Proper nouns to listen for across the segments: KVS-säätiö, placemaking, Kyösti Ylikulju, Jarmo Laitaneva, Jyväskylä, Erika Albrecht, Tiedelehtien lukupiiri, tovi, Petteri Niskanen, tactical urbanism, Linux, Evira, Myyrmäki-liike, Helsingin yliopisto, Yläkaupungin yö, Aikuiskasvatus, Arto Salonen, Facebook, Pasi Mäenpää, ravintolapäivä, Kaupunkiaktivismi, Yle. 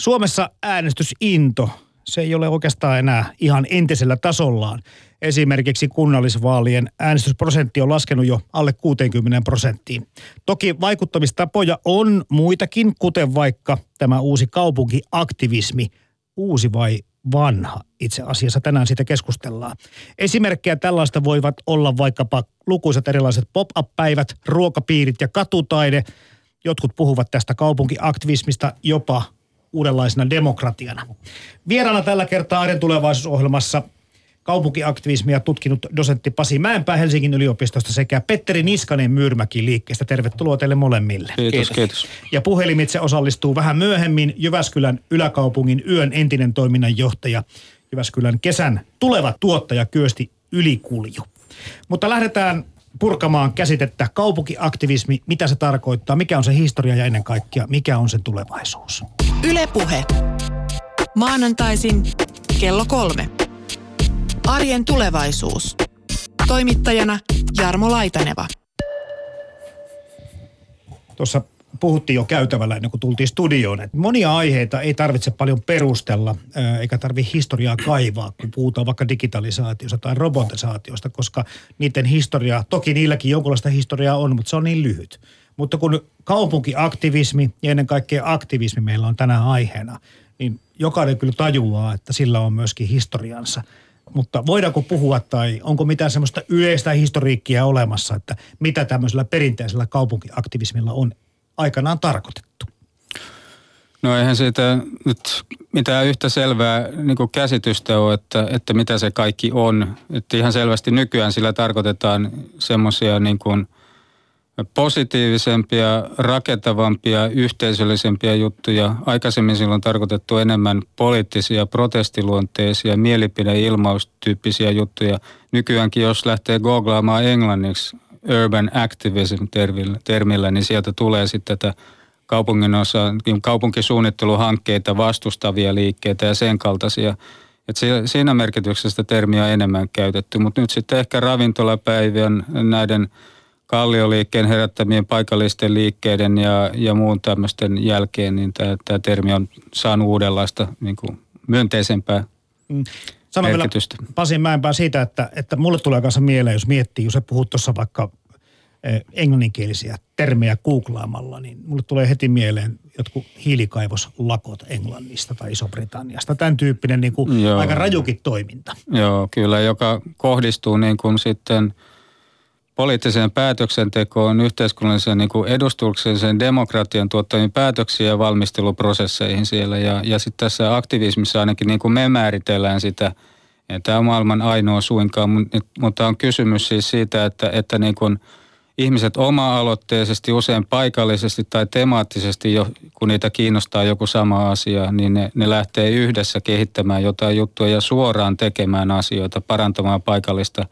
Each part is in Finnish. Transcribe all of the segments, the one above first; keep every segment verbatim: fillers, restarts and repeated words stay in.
Suomessa äänestysinto, se ei ole oikeastaan enää ihan entisellä tasollaan. Esimerkiksi kunnallisvaalien äänestysprosentti on laskenut jo alle kuuteenkymmeneen prosenttiin. Toki vaikuttamistapoja on muitakin, kuten vaikka tämä uusi kaupunkiaktivismi. Uusi vai vanha? Itse asiassa tänään siitä keskustellaan. Esimerkkejä tällaista voivat olla vaikkapa lukuisat erilaiset pop-up-päivät, ruokapiirit ja katutaide. Jotkut puhuvat tästä kaupunkiaktivismista jopa uudenlaisena demokratiana. Vieraana tällä kertaa Arjen tulevaisuusohjelmassa kaupunkiaktivismia tutkinut dosentti Pasi Mäenpää Helsingin yliopistosta sekä Petteri Niskanen Myyrmäki-liikkeestä. Tervetuloa teille molemmille. Kiitos, kiitos. kiitos. Ja puhelimitse osallistuu vähän myöhemmin Jyväskylän Yläkaupungin yön entinen toiminnanjohtaja, Jyväskylän kesän tuleva tuottaja Kyösti Ylikulju. Mutta lähdetään purkamaan käsitettä kaupunkiaktivismi, mitä se tarkoittaa, mikä on se historia ja ennen kaikkea, mikä on sen tulevaisuus. Yle Puhe. Maanantaisin kello kolme. Arjen tulevaisuus. Toimittajana Jarmo Laitaneva. Tuossa puhuttiin jo käytävällä ennen kuin tultiin studioon, että monia aiheita ei tarvitse paljon perustella, eikä tarvitse historiaa kaivaa, kun puhutaan vaikka digitalisaatiosta tai robotisaatiosta, koska niiden historiaa, toki niilläkin jonkinlaista historiaa on, mutta se on niin lyhyt. Mutta kun kaupunkiaktivismi ja ennen kaikkea aktivismi meillä on tänään aiheena, niin jokainen kyllä tajuaa, että sillä on myöskin historiansa. Mutta voidaanko puhua tai onko mitään semmoista yleistä historiikkia olemassa, että mitä tämmöisellä perinteisellä kaupunkiaktivismilla on aikanaan tarkoitettu? No eihän siitä nyt mitään yhtä selvää niin kuin käsitystä ole, että, että mitä se kaikki on. Että ihan selvästi nykyään sillä tarkoitetaan semmoisia niin kuin positiivisempia, rakentavampia, yhteisöllisempiä juttuja. Aikaisemmin silloin on tarkoitettu enemmän poliittisia, protestiluonteisia, mielipideilmaustyyppisiä juttuja. Nykyäänkin, jos lähtee googlaamaan englanniksi urban activism-termillä, niin sieltä tulee sitten tätä kaupungin osa, kaupunkisuunnitteluhankkeita, vastustavia liikkeitä ja sen kaltaisia. Et siinä merkityksessä termiä on enemmän käytetty, mutta nyt sitten ehkä ravintolapäivän näiden kallioliikkeen herättämien paikallisten liikkeiden ja, ja muun tämmöisten jälkeen, niin tämä termi on saanut uudenlaista niin kuin myönteisempää mm. Sano merkitystä. Sano vielä Pasi Mäenpää siitä, että, että mulle tulee kanssa mieleen, jos miettii, jos sä puhut tuossa vaikka englanninkielisiä termejä googlaamalla, niin mulle tulee heti mieleen jotkut hiilikaivoslakot Englannista tai Iso-Britanniasta. Tämän tyyppinen niin kuin aika rajukin toiminta. Joo, kyllä, joka kohdistuu niin kuin sitten poliittiseen päätöksentekoon, yhteiskunnalliseen niin kuin edustukselliseen demokratian tuottamiin päätöksiin ja valmisteluprosesseihin siellä. Ja, ja sitten tässä aktivismissa ainakin niin kuin me määritellään sitä, tämä on maailman ainoa suinkaan, mutta on kysymys siis siitä, että, että niin kuin ihmiset oma-aloitteisesti, usein paikallisesti tai temaattisesti, kun niitä kiinnostaa joku sama asia, niin ne, ne lähtee yhdessä kehittämään jotain juttua ja suoraan tekemään asioita, parantamaan paikallista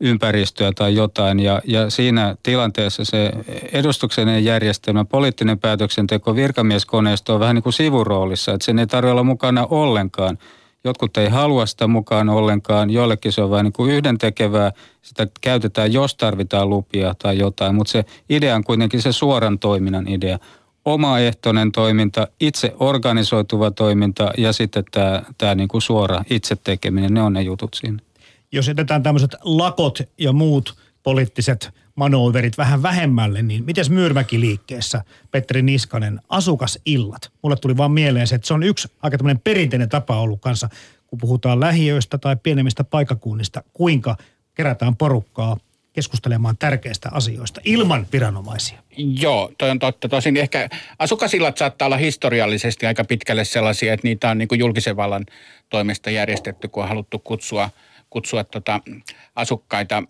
ympäristöä tai jotain, ja, ja siinä tilanteessa se edustuksellinen järjestelmä, poliittinen päätöksenteko, virkamieskoneisto on vähän niin kuin sivuroolissa, että sen ei tarvitse olla mukana ollenkaan. Jotkut ei halua sitä mukaan ollenkaan, joillekin se on vähän niin kuin yhdentekevää, sitä käytetään, jos tarvitaan lupia tai jotain, mutta se idea on kuitenkin se suoran toiminnan idea. Omaehtoinen toiminta, itse organisoituva toiminta ja sitten tämä, tämä niin kuin suora itse tekeminen, ne on ne jutut siinä. Jos jätetään tämmöiset lakot ja muut poliittiset manööverit vähän vähemmälle, niin mites Myyrmäki-liikkeessä, Petteri Niskanen, asukasillat? Mulle tuli vaan mieleen se, että se on yksi aika tämmöinen perinteinen tapa ollut kanssa, kun puhutaan lähiöistä tai pienemmistä paikkakunnista, kuinka kerätään porukkaa keskustelemaan tärkeistä asioista ilman viranomaisia. Joo, toi on totta. Tosin ehkä asukasillat saattaa olla historiallisesti aika pitkälle sellaisia, että niitä on niin kuin julkisen vallan toimesta järjestetty, kun on haluttu kutsua kutsua tuota asukkaita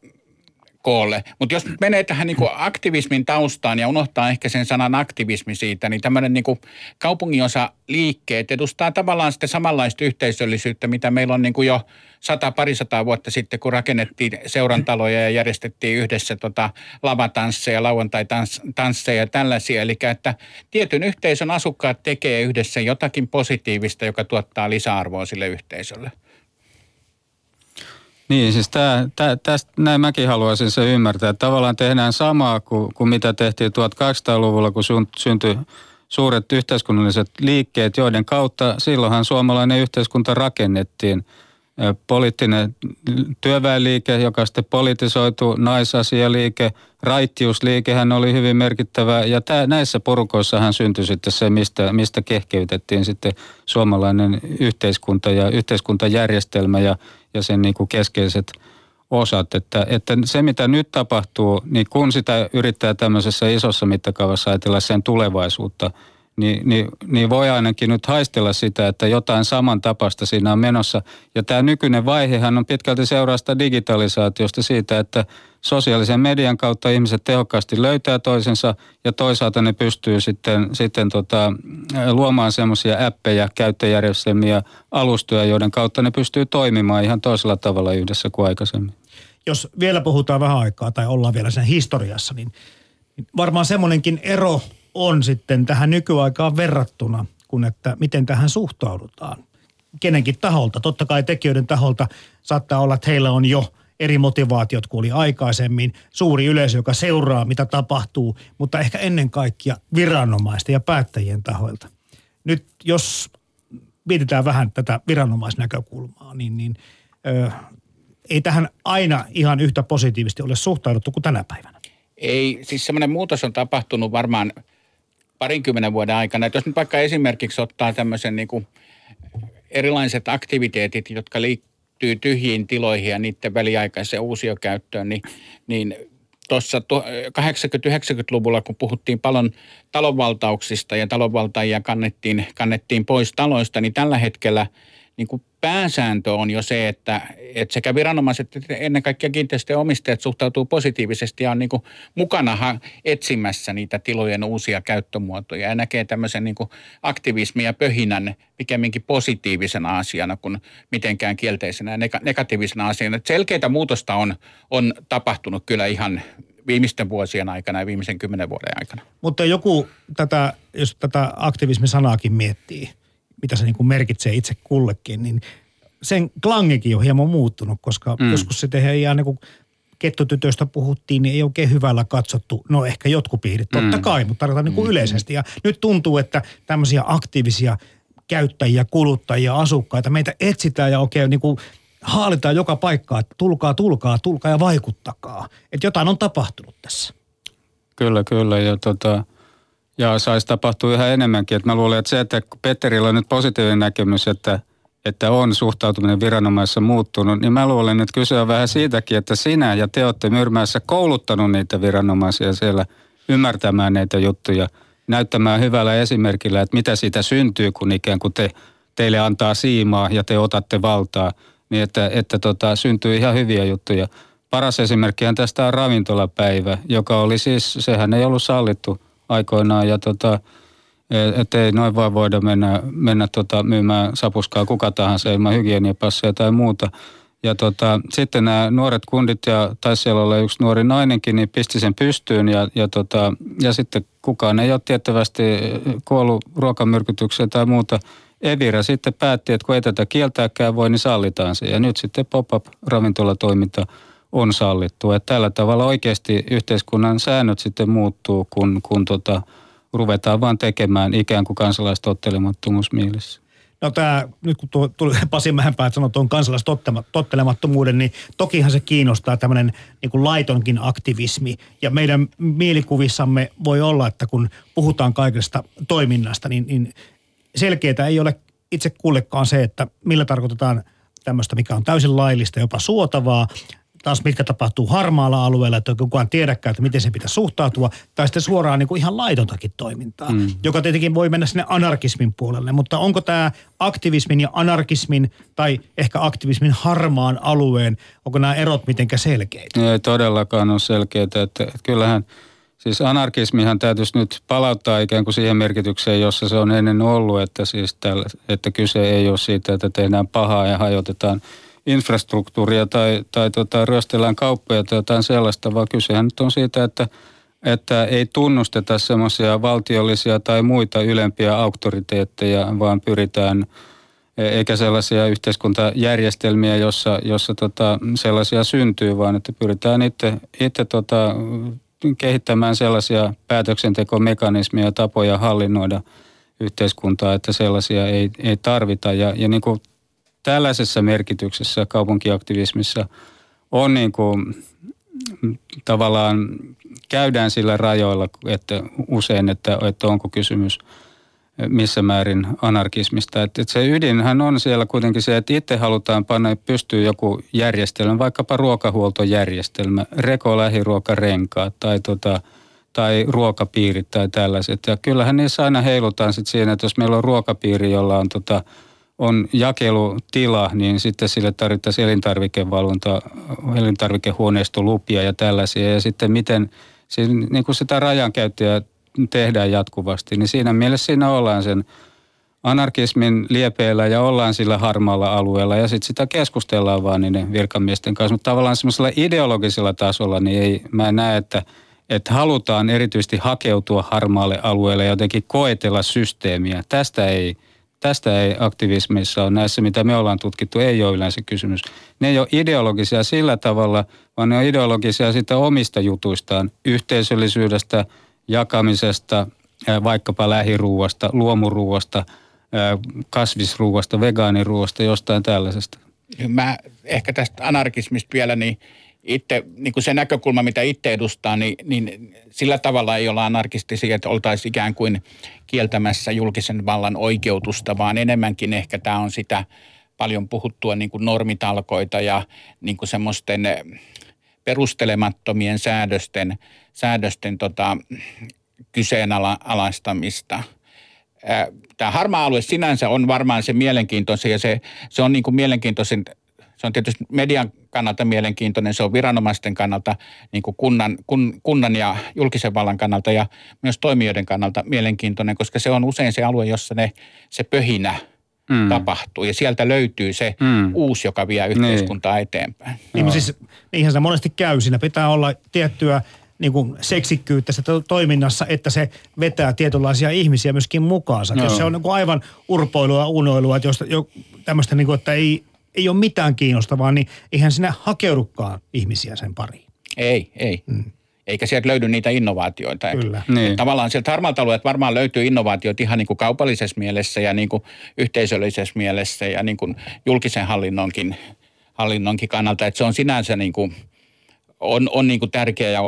koolle. Mutta jos menee tähän niinku aktivismin taustaan ja unohtaa ehkä sen sanan aktivismi siitä, niin tämmöinen niinku kaupunginosa liikkeet edustaa tavallaan sitten samanlaista yhteisöllisyyttä, mitä meillä on niinku jo sata, parisataa vuotta sitten, kun rakennettiin seurantaloja ja järjestettiin yhdessä tota lavatansseja, lauantaitansseja ja tällaisia. Eli että tietyn yhteisön asukkaat tekee yhdessä jotakin positiivista, joka tuottaa lisäarvoa sille yhteisölle. Niin, siis tää, tää, tästä näin mäkin haluaisin se ymmärtää. Tavallaan tehdään samaa kuin, kuin mitä tehtiin tuhatkahdeksansataaluvulla, kun syntyi suuret yhteiskunnalliset liikkeet, joiden kautta silloinhan suomalainen yhteiskunta rakennettiin. Poliittinen työväenliike, joka sitten politisoitu, naisasialiike, raittiusliikehän oli hyvin merkittävää. Ja tää, näissä porukoissahan syntyi sitten se, mistä, mistä kehkeytettiin sitten suomalainen yhteiskunta ja yhteiskuntajärjestelmä ja, ja sen niin kuin keskeiset osat. Että, että se, mitä nyt tapahtuu, niin kun sitä yrittää tämmöisessä isossa mittakaavassa ajatella sen tulevaisuutta, Niin, niin, niin voi ainakin nyt haistella sitä, että jotain samantapaista siinä on menossa. Ja tämä nykyinen vaihehan on pitkälti seurausta digitalisaatiosta siitä, että sosiaalisen median kautta ihmiset tehokkaasti löytää toisensa ja toisaalta ne pystyy sitten, sitten tota, luomaan semmoisia appeja, käyttöjärjestelmiä, alustoja, joiden kautta ne pystyy toimimaan ihan toisella tavalla yhdessä kuin aikaisemmin. Jos vielä puhutaan vähän aikaa tai ollaan vielä sen historiassa, niin varmaan semmoinenkin ero on sitten tähän nykyaikaan verrattuna, kun että miten tähän suhtaudutaan. Kenenkin taholta, totta kai tekijöiden taholta saattaa olla, että heillä on jo eri motivaatiot kuin oli aikaisemmin. Suuri yleisö, joka seuraa, mitä tapahtuu, mutta ehkä ennen kaikkea viranomaisten ja päättäjien taholta. Nyt jos mietitään vähän tätä viranomaisnäkökulmaa, niin, niin ö, ei tähän aina ihan yhtä positiivisesti ole suhtauduttu kuin tänä päivänä. Ei, siis semmoinen muutos on tapahtunut varmaan parinkymmenen vuoden aikana. Että jos nyt vaikka esimerkiksi ottaa tämmöisen niin kuin erilaiset aktiviteetit, jotka liittyy tyhjiin tiloihin ja niiden väliaikaiseen uusiokäyttöön, niin, niin tuossa kahdeksankymmentä-yhdeksänkymmentäluvulla, kun puhuttiin paljon talonvaltauksista ja talonvaltaajia kannettiin, kannettiin pois taloista, niin tällä hetkellä niin kuin pääsääntö on jo se, että, että sekä viranomaiset että ennen kaikkea kiinteistöjen omistajat suhtautuu positiivisesti ja on niin kuin mukana etsimässä niitä tilojen uusia käyttömuotoja ja näkee tämmöisen niin kuin aktivismin ja pöhinän pikemminkin positiivisena asiana kuin mitenkään kielteisenä ja negatiivisena asiana. Että selkeitä muutosta on, on tapahtunut kyllä ihan viimeisten vuosien aikana ja viimeisen kymmenen vuoden aikana. Mutta joku tätä, jos tätä aktivismisanaakin miettii, mitä se niin kuin merkitsee itse kullekin, niin sen klangikin on hieman muuttunut, koska mm. joskus se tehdään ihan niin kuin kettotytöistä puhuttiin, niin ei oikein hyvällä katsottu. No ehkä jotkut piirit, mm. totta kai, mutta tarvitaan niin kuin mm. yleisesti. Ja nyt tuntuu, että tämmöisiä aktiivisia käyttäjiä, kuluttajia, asukkaita, meitä etsitään ja oikein niin kuin haalitaan joka paikkaa, että tulkaa, tulkaa, tulkaa ja vaikuttakaa. Että jotain on tapahtunut tässä. Kyllä, kyllä ja tota... Ja saisi tapahtua yhä enemmänkin. Että mä luulen, että se, että Petterillä on nyt positiivinen näkemys, että, että on suhtautuminen viranomaisessa muuttunut, niin mä luulen, että kyse on vähän siitäkin, että sinä ja te olette Myyrmäessä kouluttanut niitä viranomaisia siellä ymmärtämään näitä juttuja, näyttämään hyvällä esimerkillä, että mitä siitä syntyy, kun ikään kuin te, teille antaa siimaa ja te otatte valtaa, niin että, että tota, syntyy ihan hyviä juttuja. Paras esimerkkihän tästä on ravintolapäivä, joka oli siis, sehän ei ollut sallittu aikoinaan ja tota, ettei noin vaan voida mennä, mennä tota, myymään sapuskaa kuka tahansa ilman hygieniapasseja tai muuta. Ja tota, sitten nämä nuoret kundit ja taisi siellä olla yksi nuori nainenkin, niin pisti sen pystyyn ja, ja, tota, ja sitten kukaan ei ole tiettävästi kuollut ruokamyrkytykseen tai muuta. Evira sitten päätti, että kun ei tätä kieltääkään voi, niin sallitaan se. Ja nyt sitten pop-up ravintolatoiminta on sallittu. Että tällä tavalla oikeasti yhteiskunnan säännöt sitten muuttuu, kun, kun tota, ruvetaan vaan tekemään ikään kuin kansalaistottelemattomuus mielessä. No tämä, nyt kun tuo, tuli Pasi Mäenpää, että sanoi tuon kansalaistottelemattomuuden, niin tokihan se kiinnostaa tämmöinen niin kuin laitonkin aktivismi. Ja meidän mielikuvissamme voi olla, että kun puhutaan kaikesta toiminnasta, niin, niin selkeää ei ole itse kullekaan se, että millä tarkoitetaan tämmöistä, mikä on täysin laillista, jopa suotavaa, taas mitkä tapahtuu harmaalla alueella, että kukaan tiedäkään, että miten se pitää suhtautua, tai sitten suoraan niin kuin ihan laitontakin toimintaa, mm. joka tietenkin voi mennä sinne anarkismin puolelle. Mutta onko tämä aktivismin ja anarkismin, tai ehkä aktivismin harmaan alueen, onko nämä erot mitenkä selkeitä? Ei todellakaan ole selkeitä. Että kyllähän, siis anarkismihan täytyisi nyt palauttaa ikään kuin siihen merkitykseen, jossa se on ennen ollut, että, siis tällä, että kyse ei ole siitä, että tehdään pahaa ja hajotetaan infrastruktuuria tai, tai tota, ryöstellään kauppoja tai jotain sellaista, vaan kysehän nyt on siitä, että, että ei tunnusteta semmoisia valtiollisia tai muita ylempiä auktoriteetteja, vaan pyritään, eikä sellaisia yhteiskuntajärjestelmiä, jossa, jossa tota, sellaisia syntyy, vaan että pyritään itse, itse tota, kehittämään sellaisia päätöksentekomekanismeja ja tapoja hallinnoida yhteiskuntaa, että sellaisia ei, ei tarvita. Ja, ja niin kuin tällaisessa merkityksessä kaupunkiaktivismissa on niin kuin, tavallaan käydään sillä rajoilla, että usein, että, että onko kysymys missä määrin anarkismista. Että se ydinhän on siellä kuitenkin se, että itse halutaan panna pystyyn joku järjestelmä, vaikkapa ruokahuoltojärjestelmä, reko, lähiruokarenkaat tai, tota, tai ruokapiirit tai tällaiset. Ja kyllähän niissä aina heilutaan sit siinä, että jos meillä on ruokapiiri, jolla on, tota, on jakelutila, niin sitten sille tarvittaisiin elintarvikevalvonta, elintarvikehuoneistolupia ja tällaisia. Ja sitten miten siis, niin kuin sitä rajankäyttöä tehdään jatkuvasti, niin siinä mielessä siinä ollaan sen anarkismin liepeillä ja ollaan sillä harmaalla alueella ja sitten sitä keskustellaan vaan niiden virkamiesten kanssa. Mutta tavallaan semmoisella ideologisella tasolla niin ei, mä en näe, että, että halutaan erityisesti hakeutua harmaalle alueelle ja jotenkin koetella systeemiä. Tästä ei, tästä ei aktivismissa ole näissä, mitä me ollaan tutkittu, ei ole yleensä kysymys. Ne ei ole ideologisia sillä tavalla, vaan ne on ideologisia sitä omista jutuistaan, yhteisöllisyydestä, jakamisesta, vaikkapa lähiruuasta, luomuruuasta, kasvisruuasta, vegaaniruuasta, jostain tällaisesta. Mä ehkä tästä anarkismista vielä, niin itse, niin kuin se näkökulma, mitä itse edustaa, niin, niin sillä tavalla ei olla anarkistisia, että oltaisiin ikään kuin kieltämässä julkisen vallan oikeutusta, vaan enemmänkin ehkä tämä on sitä paljon puhuttua niin kuin normitalkoita ja niin kuin semmoisten perustelemattomien säädösten, säädösten tota, kyseenalaistamista. Tämä harmaa alue sinänsä on varmaan se mielenkiintoinen ja se, se on niin kuin mielenkiintoisen, se on tietysti median kannalta mielenkiintoinen, se on viranomaisten kannalta, niin kuin kunnan, kun, kunnan ja julkisen vallan kannalta ja myös toimijoiden kannalta mielenkiintoinen, koska se on usein se alue, jossa ne, se pöhinä Mm. tapahtuu ja sieltä löytyy se mm. uusi, joka vie yhteiskuntaa niin eteenpäin. Niin siis, niinhän se monesti käy. Siinä pitää olla tiettyä niin kuin seksikkyyttä se toiminnassa, että se vetää tietynlaisia ihmisiä myöskin mukaansa. Joo. Jos se on niin kuin aivan urpoilua, unoilua, että jos jo tämmöistä, niin kuin, että ei, ei ole mitään kiinnostavaa, niin eihän sinä hakeudukaan ihmisiä sen pariin. Ei, ei. Mm. Eikä sieltä löydy niitä innovaatioita. Kyllä. Niin. Tavallaan sieltä harmaalta alueelta varmaan löytyy innovaatioita ihan niin kuin kaupallisessa mielessä ja niin kuin yhteisöllisessä mielessä ja niin kuin julkisen hallinnonkin, hallinnonkin kannalta. Että se on sinänsä niin kuin, on, on niin kuin tärkeä ja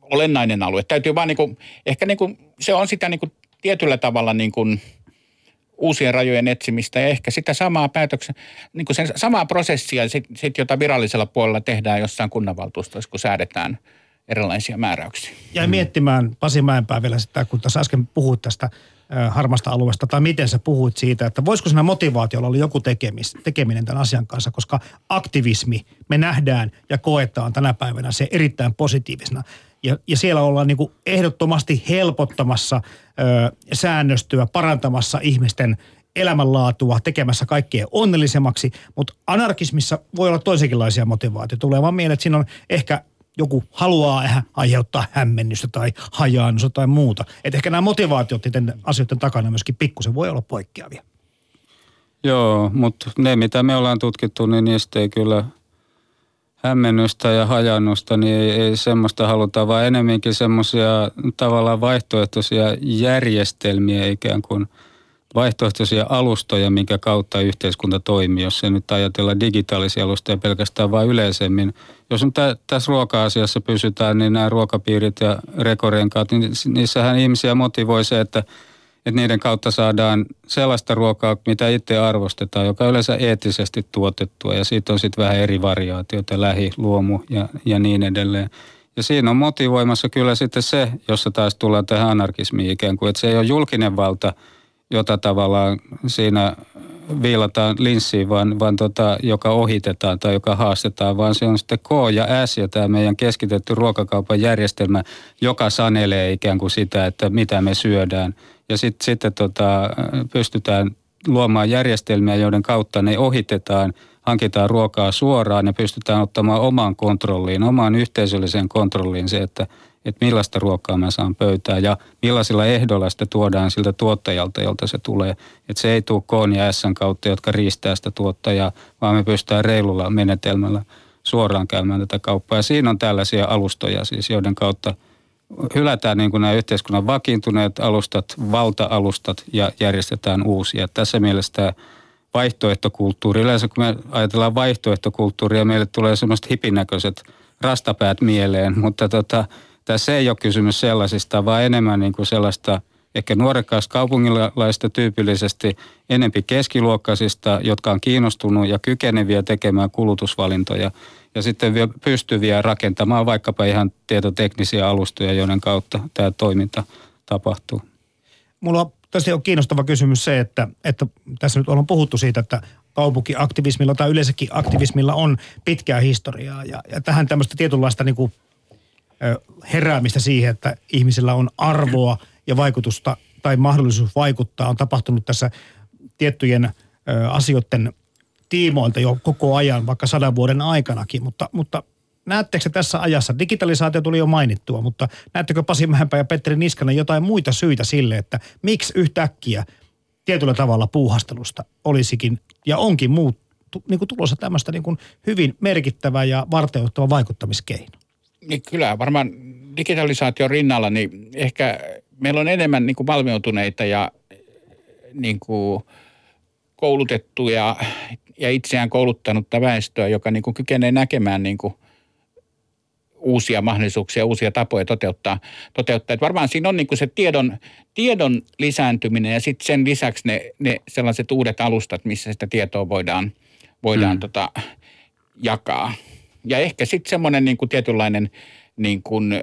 olennainen alue. Täytyy vaan niin kuin, ehkä niin kuin, se on sitä niin kuin tietyllä tavalla niin kuin uusien rajojen etsimistä ja ehkä sitä samaa päätöksen, niin kuin sen samaa prosessia, sit, sit, jota virallisella puolella tehdään jossain kunnanvaltuustossa, kun säädetään erilaisia määräyksiä. Jäin miettimään Pasi Mäenpää vielä sitä, kun tässä äsken puhuit tästä harmasta alueesta, tai miten sä puhuit siitä, että voisiko siinä motivaatiolla olla joku tekemis, tekeminen tämän asian kanssa, koska aktivismi me nähdään ja koetaan tänä päivänä se erittäin positiivisena. Ja, ja siellä ollaan niin kuin ehdottomasti helpottamassa ö, säännöstyä, parantamassa ihmisten elämänlaatua, tekemässä kaikkea onnellisemmaksi. Mutta anarkismissa voi olla toisenkinlaisia motivaatioita. Tulee vaan mieleen, että siinä on ehkä joku haluaa aiheuttaa hämmennystä tai hajaannusta tai muuta. Että ehkä nämä motivaatiot niiden asioiden takana myöskin pikkusen voi olla poikkeavia. Joo, mutta ne mitä me ollaan tutkittu, niin niistä ei kyllä hämmennystä ja hajannusta, niin ei, ei semmoista haluta, vaan enemminkin semmoisia tavallaan vaihtoehtoisia järjestelmiä ikään kuin, vaihtoehtoisia alustoja, minkä kautta yhteiskunta toimii, jos ei nyt ajatella digitaalisia alustoja pelkästään vaan yleisemmin. Jos nyt tä, tässä ruoka-asiassa pysytään, niin nämä ruokapiirit ja rekorenkaat, niin niissähän ihmisiä motivoi se, että, että niiden kautta saadaan sellaista ruokaa, mitä itse arvostetaan, joka on yleensä eettisesti tuotettua ja siitä on sitten vähän eri variaatioita, lähi, luomu ja, ja niin edelleen. Ja siinä on motivoimassa kyllä sitten se, jossa taas tullaan tähän anarkismiin ikään kuin, että se ei ole julkinen valta, jota tavallaan siinä viilataan linssiin, vaan, vaan tota, joka ohitetaan tai joka haastetaan, vaan se on sitten K ja S ja tämä meidän keskitetty ruokakaupan järjestelmä, joka sanelee ikään kuin sitä, että mitä me syödään. Ja sitten sit, tota, pystytään luomaan järjestelmiä, joiden kautta ne ohitetaan, hankitaan ruokaa suoraan ja pystytään ottamaan omaan kontrolliin, omaan yhteisölliseen kontrolliin se, että että millaista ruokaa mä saan pöytään ja millaisilla ehdoilla sitä tuodaan siltä tuottajalta, jolta se tulee. Että se ei tule K ja S kautta, jotka riistää sitä tuottajaa, vaan me pystytään reilulla menetelmällä suoraan käymään tätä kauppaa. Ja siinä on tällaisia alustoja siis, joiden kautta hylätään niin kuin nämä yhteiskunnan vakiintuneet alustat, valta-alustat ja järjestetään uusia. Tässä mielessä tämä vaihtoehtokulttuuri, yleensä kun me ajatellaan vaihtoehtokulttuuria, meille tulee semmoiset hipinäköiset rastapäät mieleen, mutta tota, tässä ei ole kysymys sellaisista, vaan enemmän niin kuin sellaista ehkä nuorekkaista kaupungilaista tyypillisesti enempi keskiluokkaisista, jotka on kiinnostunut ja kykeneviä tekemään kulutusvalintoja ja sitten vielä pystyviä rakentamaan vaikkapa ihan tietoteknisiä alustoja, joiden kautta tämä toiminta tapahtuu. Mulla on tosi on kiinnostava kysymys se, että, että tässä nyt ollaan puhuttu siitä, että kaupunkiaktivismilla tai yleensäkin aktivismilla on pitkää historiaa ja, ja tähän tämmöistä tietynlaista niin kuin heräämistä siihen, että ihmisillä on arvoa ja vaikutusta tai mahdollisuus vaikuttaa on tapahtunut tässä tiettyjen asioiden tiimoilta jo koko ajan, vaikka sadan vuoden aikanakin, mutta, mutta näettekö tässä ajassa, digitalisaatio tuli jo mainittua, mutta näettekö Pasi Mäenpää ja Petteri Niskanen jotain muita syitä sille, että miksi yhtäkkiä tietyllä tavalla puuhastelusta olisikin ja onkin muut, niin kuin tulossa tämmöistä niin kuin hyvin merkittävä ja varteenottava vaikuttamiskeino? Niin kyllä, varmaan digitalisaation rinnalla, niin ehkä meillä on enemmän niin kuin valmiutuneita ja niin kuin koulutettuja ja itseään kouluttanutta väestöä, joka niin kuin kykenee näkemään niin kuin uusia mahdollisuuksia, uusia tapoja toteuttaa. toteuttaa. Että varmaan siinä on niin kuin se tiedon, tiedon lisääntyminen ja sitten sen lisäksi ne, ne sellaiset uudet alustat, missä sitä tietoa voidaan, voidaan mm. tota, jakaa. Ja ehkä sitten semmoinen niin kuin tietynlainen niin kuin, ö,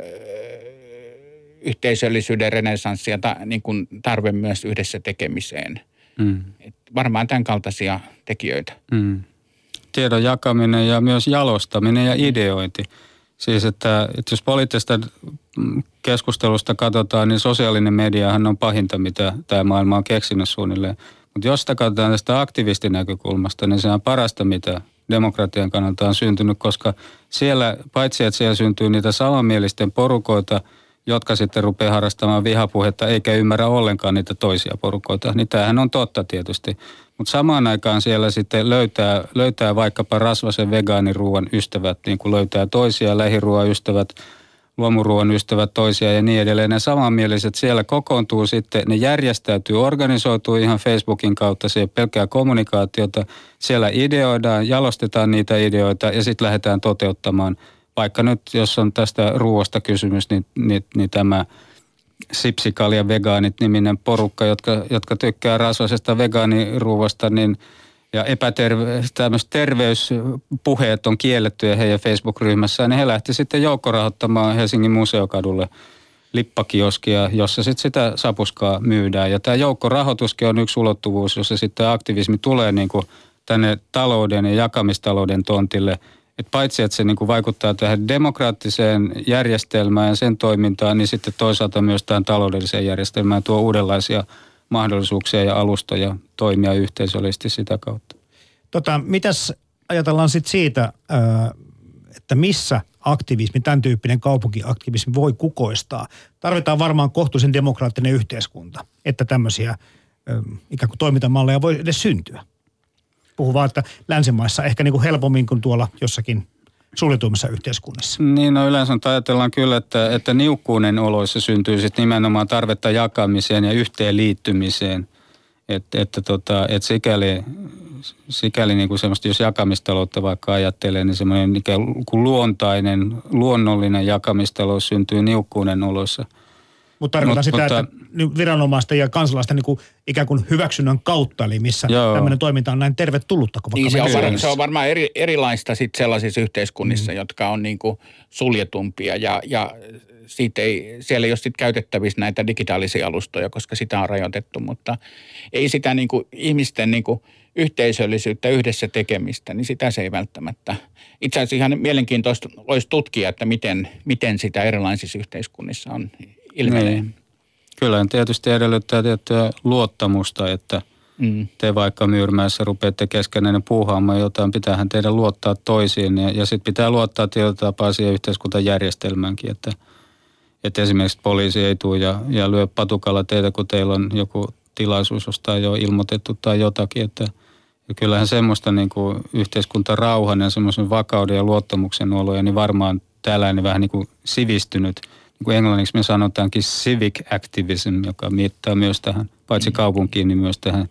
yhteisöllisyyden renesanssi ja ta, niin kuin tarve myös yhdessä tekemiseen. Mm. Et varmaan tämän kaltaisia tekijöitä. Mm. Tiedon jakaminen ja myös jalostaminen ja ideointi. Siis että, että jos poliittisesta keskustelusta katsotaan, niin sosiaalinen mediahan on pahinta, mitä tämä maailma on keksinyt suunnilleen. Mutta jos sitä katsotaan tästä aktivistinäkökulmasta, niin se on parasta, mitä demokratian kannalta on syntynyt, koska siellä, paitsi että siellä syntyy niitä samanmielisten porukoita, jotka sitten rupeaa harrastamaan vihapuhetta eikä ymmärrä ollenkaan niitä toisia porukoita, niin tämähän on totta tietysti. Mutta samaan aikaan siellä sitten löytää, löytää vaikkapa rasvasen vegaaniruuan ystävät, niin kuin löytää toisia, lähiruuan ystävät, luomuruuan ystävät toisia ja niin edelleen. Ne samanmieliset siellä kokoontuu sitten, ne järjestäytyy, organisoituu ihan Facebookin kautta, se ei ole pelkkää kommunikaatiota. Siellä ideoidaan, jalostetaan niitä ideoita ja sitten lähdetään toteuttamaan. Vaikka nyt, jos on tästä ruoasta kysymys, niin, niin, niin tämä Sipsi, kalja Vegaanit-niminen porukka, jotka, jotka tykkää rasvaisesta vegaaniruuasta, niin ja epäterve, tämmöiset terveyspuheet on kiellettyjä heidän Facebook-ryhmässään, niin he lähti sitten joukkorahoittamaan Helsingin museokadulle lippakioskia, jossa sitten sitä sapuskaa myydään. Ja tämä joukkorahoituskin on yksi ulottuvuus, jossa sitten aktivismi tulee niin kuin tänne talouden ja jakamistalouden tontille. Et paitsi, että se niin kuin vaikuttaa tähän demokraattiseen järjestelmään ja sen toimintaan, niin sitten toisaalta myös tähän taloudelliseen järjestelmään tuo uudenlaisia mahdollisuuksia ja alustoja toimia yhteisöllisesti sitä kautta. Tota, mitäs ajatellaan sitten siitä, että missä aktivismi, tämän tyyppinen kaupunkiaktivismi voi kukoistaa? Tarvitaan varmaan kohtuullisen demokraattinen yhteiskunta, että tämmöisiä ikään kuin toimintamalleja voi edes syntyä. Puhu vaan, että länsimaissa ehkä niin kuin helpommin kuin tuolla jossakin suljetuimmassa yhteiskunnassa. Niin, no yleensä ajatellaan kyllä, että, että niukkuuden oloissa syntyy sitten nimenomaan tarvetta jakamiseen ja yhteenliittymiseen. Että et, tota, et sikäli, sikäli niin kuin semmoista, jos jakamistaloutta vaikka ajattelee, niin semmoinen ikään kuin luontainen, luonnollinen jakamistalous syntyy niukkuuden oloissa. Mutta tarkoitan Mut, sitä, mutta, että viranomaisten ja kansalaisten niin kuin ikään kuin hyväksynnän kautta, eli missä joo. tämmöinen toiminta on näin tervetullutta. Niin se, on varma, se on varmaan eri, erilaista sit sellaisissa yhteiskunnissa, mm. jotka on niin kuin suljetumpia ja, ja siitä ei, siellä ei ole sit käytettävissä näitä digitaalisia alustoja, koska sitä on rajoitettu, mutta ei sitä niin kuin ihmisten niin kuin yhteisöllisyyttä, yhdessä tekemistä, niin sitä se ei välttämättä. Itse asiassa ihan mielenkiintoista olisi tutkia, että miten, miten sitä erilaisissa yhteiskunnissa on ilmenee. Niin. Kyllä, tietysti edellyttää tiettyä luottamusta, että mm. te vaikka Myyrmäessä rupeatte keskenään puuhaamaan jotain, pitäähän teidän luottaa toisiin ja, ja sitten pitää luottaa tietyllä tapaa siihen yhteiskuntajärjestelmäänkin, että, että esimerkiksi poliisi ei tule ja, ja lyö patukalla teitä, kun teillä on joku tilaisuus, josta ei ole ilmoitettu tai jotakin, että, Ja kyllähän semmoista niin kuin yhteiskuntarauhan ja semmoisen vakauden ja luottamuksen oloja, niin varmaan tällainen vähän niin kuin sivistynyt, niin kuin englanniksi me sanotaankin civic activism, joka miettaa myös tähän, paitsi kaupunkiin, niin myös tähän,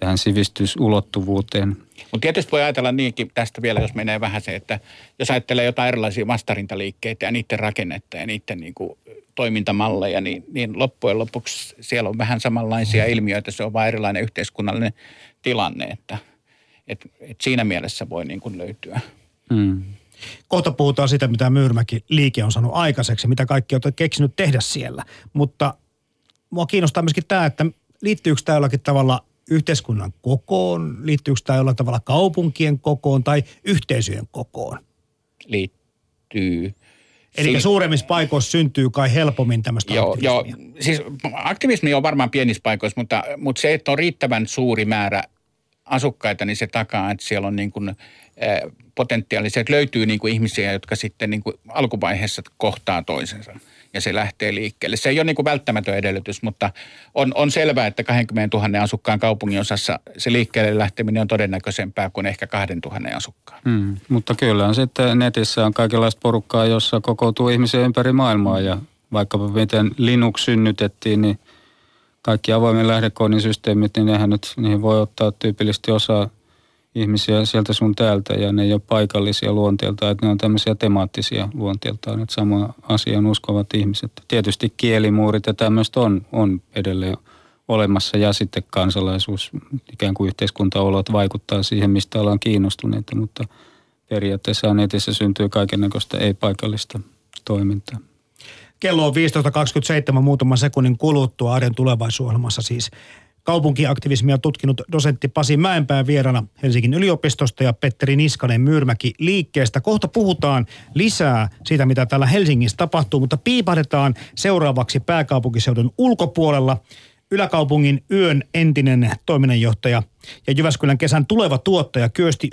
tähän sivistysulottuvuuteen. Mutta tietysti voi ajatella niinkin tästä vielä, jos menee vähän se, että jos ajattelee jotain erilaisia vastarintaliikkeitä ja niiden rakennetta ja niiden niin kuin toimintamalleja, niin, niin loppujen lopuksi siellä on vähän samanlaisia ilmiöitä, se on vain erilainen yhteiskunnallinen tilanne, että et, et siinä mielessä voi niin kuin löytyä. Mm. Kohta puhutaan siitä, mitä Myyrmäki-liike on saanut aikaiseksi, mitä kaikki olet keksinyt tehdä siellä, mutta mua kiinnostaa myöskin tämä, että liittyykö tämä jollakin tavalla yhteiskunnan kokoon, liittyykö tämä jollain tavalla kaupunkien kokoon tai yhteisöjen kokoon? Liittyy. Eli si- suuremmissa paikoissa syntyy kai helpommin tämmöistä joo, aktivismia. Joo, siis aktivismi on varmaan pienissä paikoissa, mutta, mutta se, että on riittävän suuri määrä asukkaita, niin se takaa, että siellä on niin kuin potentiaalisia, että löytyy niin kuin ihmisiä, jotka sitten niin kuin alkuvaiheessa kohtaa toisensa. Ja se lähtee liikkeelle. Se ei ole niin kuin välttämätön edellytys, mutta on, on selvää, että kaksikymmentätuhatta asukkaan kaupungin osassa se liikkeelle lähteminen on todennäköisempää kuin ehkä kaksituhatta asukkaan. Mm, mutta kyllä sitten netissä on kaikenlaista porukkaa, jossa kokoutuu ihmisiä ympäri maailmaa ja vaikkapa miten Linux synnytettiin, niin kaikki avoimen lähdekoodin systeemit, niin nehän nyt, niihin voi ottaa tyypillisesti osaa ihmisiä sieltä sun täältä, ja ne ei ole paikallisia luonteeltaan, että ne on tämmöisiä temaattisia luonteeltaan, että samaan asiaan uskovat ihmiset. Tietysti kielimuurit ja tämmöistä on, on edelleen olemassa, ja sitten kansalaisuus, ikään kuin yhteiskuntaolot vaikuttaa siihen, mistä ollaan kiinnostuneita, mutta periaatteessa netissä syntyy kaikennäköistä ei-paikallista toimintaa. Kello on viisitoista kaksikymmentäseitsemän muutaman sekunnin kuluttua Arjen tulevaisuusohjelmassa siis. Kaupunkiaktivismia tutkinut dosentti Pasi Mäenpää vieraana Helsingin yliopistosta ja Petteri Niskanen Myyrmäki-liikkeestä. Kohta puhutaan lisää siitä, mitä täällä Helsingissä tapahtuu, mutta piipahdetaan seuraavaksi pääkaupunkiseudun ulkopuolella. Yläkaupungin yön entinen toiminnanjohtaja ja Jyväskylän kesän tuleva tuottaja Kyösti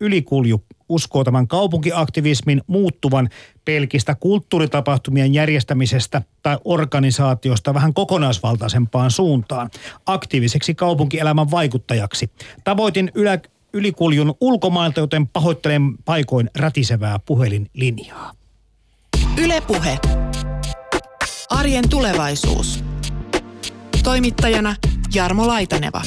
Ylikulju uskoo tämän kaupunkiaktivismin muuttuvan pelkistä kulttuuritapahtumien järjestämisestä tai organisaatiosta vähän kokonaisvaltaisempaan suuntaan, aktiiviseksi kaupunkielämän vaikuttajaksi. Tavoitin ylä, Ylikuljun ulkomailta, joten pahoittelen paikoin rätisevää puhelinlinjaa. Yle Puhe. Arjen tulevaisuus. Toimittajana Jarmo Laitaneva.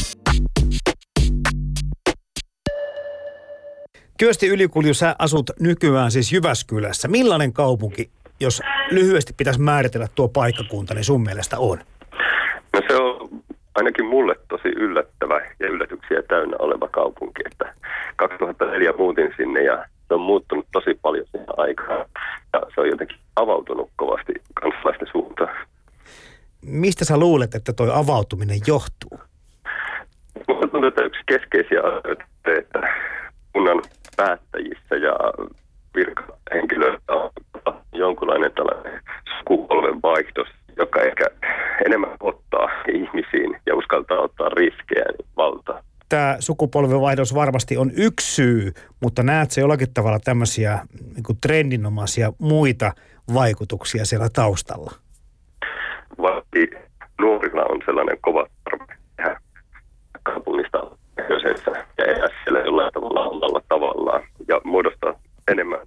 Kyösti Ylikulju, sä asut nykyään siis Jyväskylässä. Millainen kaupunki, jos lyhyesti pitäisi määritellä tuo paikkakunta, niin sun mielestä on? No se on ainakin mulle tosi yllättävä ja yllätyksiä täynnä oleva kaupunki. Että kaksituhattaneljä muutin sinne ja se on muuttunut tosi paljon siihen aikaan. Ja se on jotenkin avautunut kovasti kansalaisten suuntaan. Mistä sä luulet, että toi avautuminen johtuu? Mulla tuntuu, että yksi keskeisiä asioita, että kunnan päättäjissä ja virkahenkilöissä on jonkunlainen tällainen sukupolven vaihdos, joka ehkä enemmän ottaa ihmisiin ja uskaltaa ottaa riskejä niin valtaa. Tämä sukupolven vaihdos varmasti on yksi syy, mutta näet se jollakin tavalla tämmöisiä niin kuin trendinomaisia muita vaikutuksia siellä taustalla? Varmasti nuorilla on sellainen kova tarve tehdä kaupungista ja elää siellä jollain tavalla omalla tavallaan ja muodostaa enemmän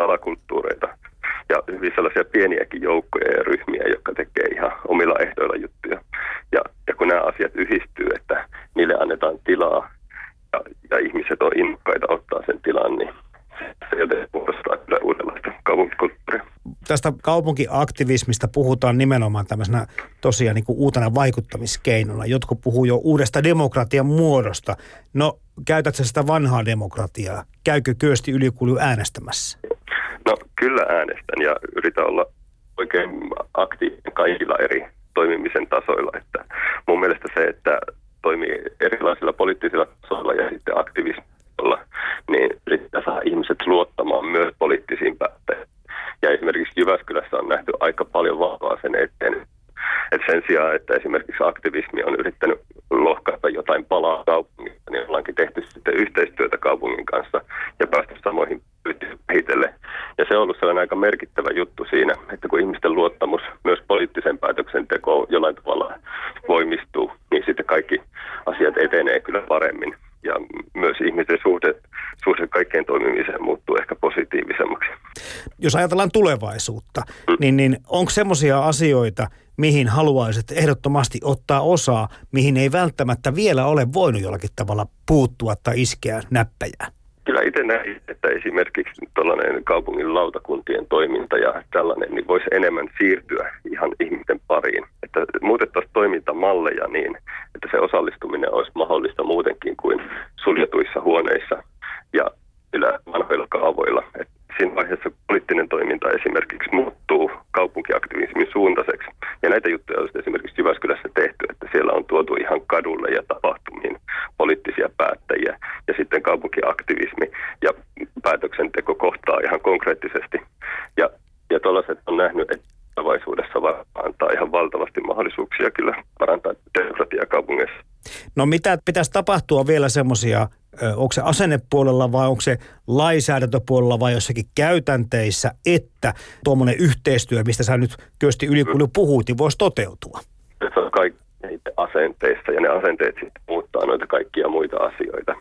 alakulttuureita ja hyvin sellaisia pieniäkin joukkoja ja ryhmiä, jotka tekee ihan omilla ehdoilla juttuja. Ja, ja kun nämä asiat yhdistyy, että niille annetaan tilaa ja, ja ihmiset on innokkaita ottaa sen tilan, niin se jotenkin muodostaa kyllä uudenlaista kaupunkikulttuuria. Tästä kaupunkiaktivismista puhutaan nimenomaan tämmöisenä tosiaan niin kuin uutena vaikuttamiskeinona. Jotkut puhuu jo uudesta demokratian muodosta. No, käytätkö sitä vanhaa demokratiaa? Käykö Kyösti Ylikulju äänestämässä? No, kyllä äänestän ja yritän olla oikein aktiivinen kaikilla eri toimimisen tasoilla. Että mun mielestä se, että toimii erilaisilla poliittisilla tasoilla ja sitten aktivismilla, niin yrittää saada ihmiset luottamaan myös poliittisiin päättäjiin. Ja esimerkiksi Jyväskylässä on nähty aika paljon vahvaa sen eteen. Et sen sijaan, että esimerkiksi aktivismi on yrittänyt lohkaista jotain palaa kaupungista, niin ollaankin tehty sitten yhteistyötä kaupungin kanssa ja päästy samoihin vähitellen. Ja se on ollut sellainen aika merkittävä juttu siinä, että kun ihmisten luottamus myös poliittiseen päätöksentekoon jollain tavalla voimistuu, niin sitten kaikki asiat etenee kyllä paremmin. Ja jos ajatellaan tulevaisuutta, niin, niin onko semmoisia asioita, mihin haluaisit ehdottomasti ottaa osaa, mihin ei välttämättä vielä ole voinut jollakin tavalla puuttua tai iskeä näppäjää? Kyllä itse näin, että esimerkiksi tuollainen kaupungin lautakuntien toiminta ja tällainen, niin voisi enemmän siirtyä ihan ihmisten pariin. Että muutettaisiin toimintamalleja niin, että se osallistuminen olisi mahdollista muutenkin kuin suljetuissa huoneissa ja ylä vanhoilla kaavoilla. Että siinä vaiheessa poliittinen toiminta esimerkiksi muuttuu kaupunkiaktivismin suuntaiseksi. Ja näitä juttuja on esimerkiksi Jyväskylässä tehty, että siellä on tuotu ihan kadulle ja tapahtumiin poliittisia päättäjiä. Ja sitten kaupunkiaktivismi ja päätöksenteko kohtaa ihan konkreettisesti. Ja, ja tuollaiset on nähnyt, että tulevaisuudessa antaa ihan valtavasti mahdollisuuksia kyllä parantaa demokratiaa kaupungeissa. No mitä pitäisi tapahtua vielä semmoisia? Onko se asennepuolella vai onko se lainsäädäntöpuolella vai jossakin käytänteissä, että tuommoinen yhteistyö, mistä sä nyt Kyösti Ylikulju puhuit, niin voisi toteutua? Se on kaikki niitä asenteissa ja ne asenteet sitten muuttaa noita kaikkia muita asioita.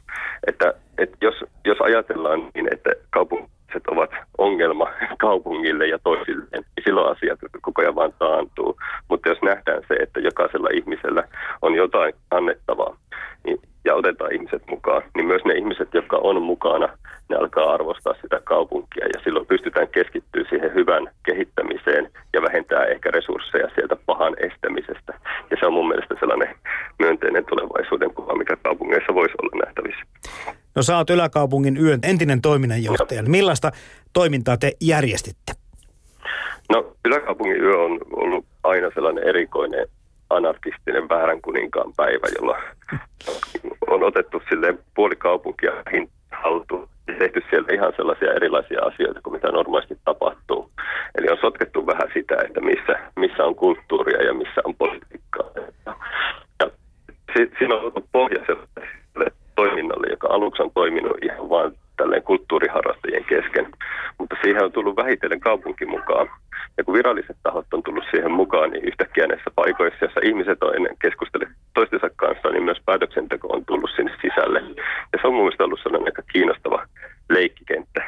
Että, että jos, jos ajatellaan niin, että kaupungit ovat ongelma kaupungille ja toisilleen, niin silloin asiat koko ajan vaan taantuu. Mutta jos nähdään se, että jokaisella ihmisellä on jotain annettavaa, niin ja otetaan ihmiset mukaan, niin myös ne ihmiset, jotka on mukana, ne alkaa arvostaa sitä kaupunkia ja silloin pystytään keskittyä siihen hyvän kehittämiseen ja vähentää ehkä resursseja sieltä pahan estämisestä. Ja se on mun mielestä sellainen myönteinen tulevaisuuden kuva, mikä kaupungeissa voisi olla nähtävissä. No sä oot Yläkaupungin yön entinen toiminnanjohtaja. No. Millaista toimintaa te järjestitte? No Yläkaupungin yö on ollut aina sellainen erikoinen anarkistinen väärän kuninkaan päivä, jolla on otettu silleen puoli kaupunkia haltuun ja tehty siellä ihan sellaisia erilaisia asioita kuin mitä normaalisti tapahtuu. Eli on sotkettu vähän sitä, että missä, missä on kulttuuria ja missä on politiikkaa. Ja si- siinä on ollut pohja sellaiselle toiminnalle, joka aluksi on toiminut ihan vaan tälleen kulttuuriharrastajien kesken, mutta siihen on tullut vähitellen kaupunki mukaan. Ja kun viralliset tahot on tullut siihen mukaan, niin yhtäkkiä näissä paikoissa, joissa ihmiset on ennen keskustellut toistensa kanssa, niin myös päätöksenteko on tullut sinne sisälle. Ja se on mun mielestä ollut sellainen aika kiinnostava leikkikenttä.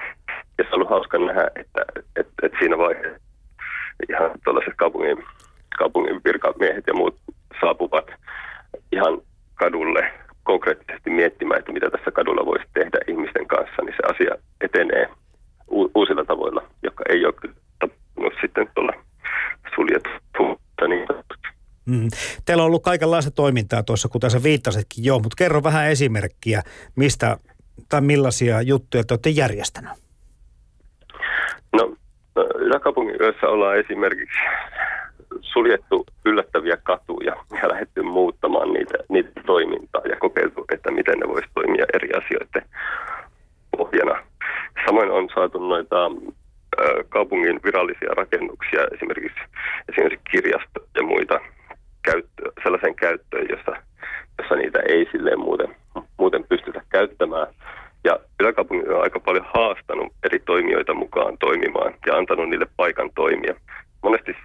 Ja se on ollut hauska nähdä, että, että, että siinä vaiheessa ihan tuollaiset kaupungin, kaupungin virkamiehet ja muut saapuvat ihan kadulle konkreettisesti miettimään, että mitä tässä kadulla voisi tehdä ihmisten kanssa, niin se asia etenee u- uusilla tavoilla, jotka ei ole sitten tuolla suljet puhuttaa. Niin. Mm. Teillä on ollut kaikenlaista toimintaa tuossa, kuten sä viittasitkin jo, mutta kerro vähän esimerkkiä, mistä tai millaisia juttuja te olette järjestänyt. No, Yläkaupungin yössä ollaan esimerkiksi suljettu yllättäviä katuja ja lähdetty muuttamaan niitä, niitä toimintaa ja kokeiltu, että miten ne voisi toimia eri asioiden pohjana. Samoin on saatu noita kaupungin virallisia rakennuksia, esimerkiksi, esimerkiksi kirjastoja ja muita käyttö, sellaisen käyttöön, jossa, jossa niitä ei silleen muuten, muuten pystytä käyttämään. Ja Yläkaupunki on aika paljon haastanut eri toimijoita mukaan toimimaan ja antanut niille paikan toimia. Monesti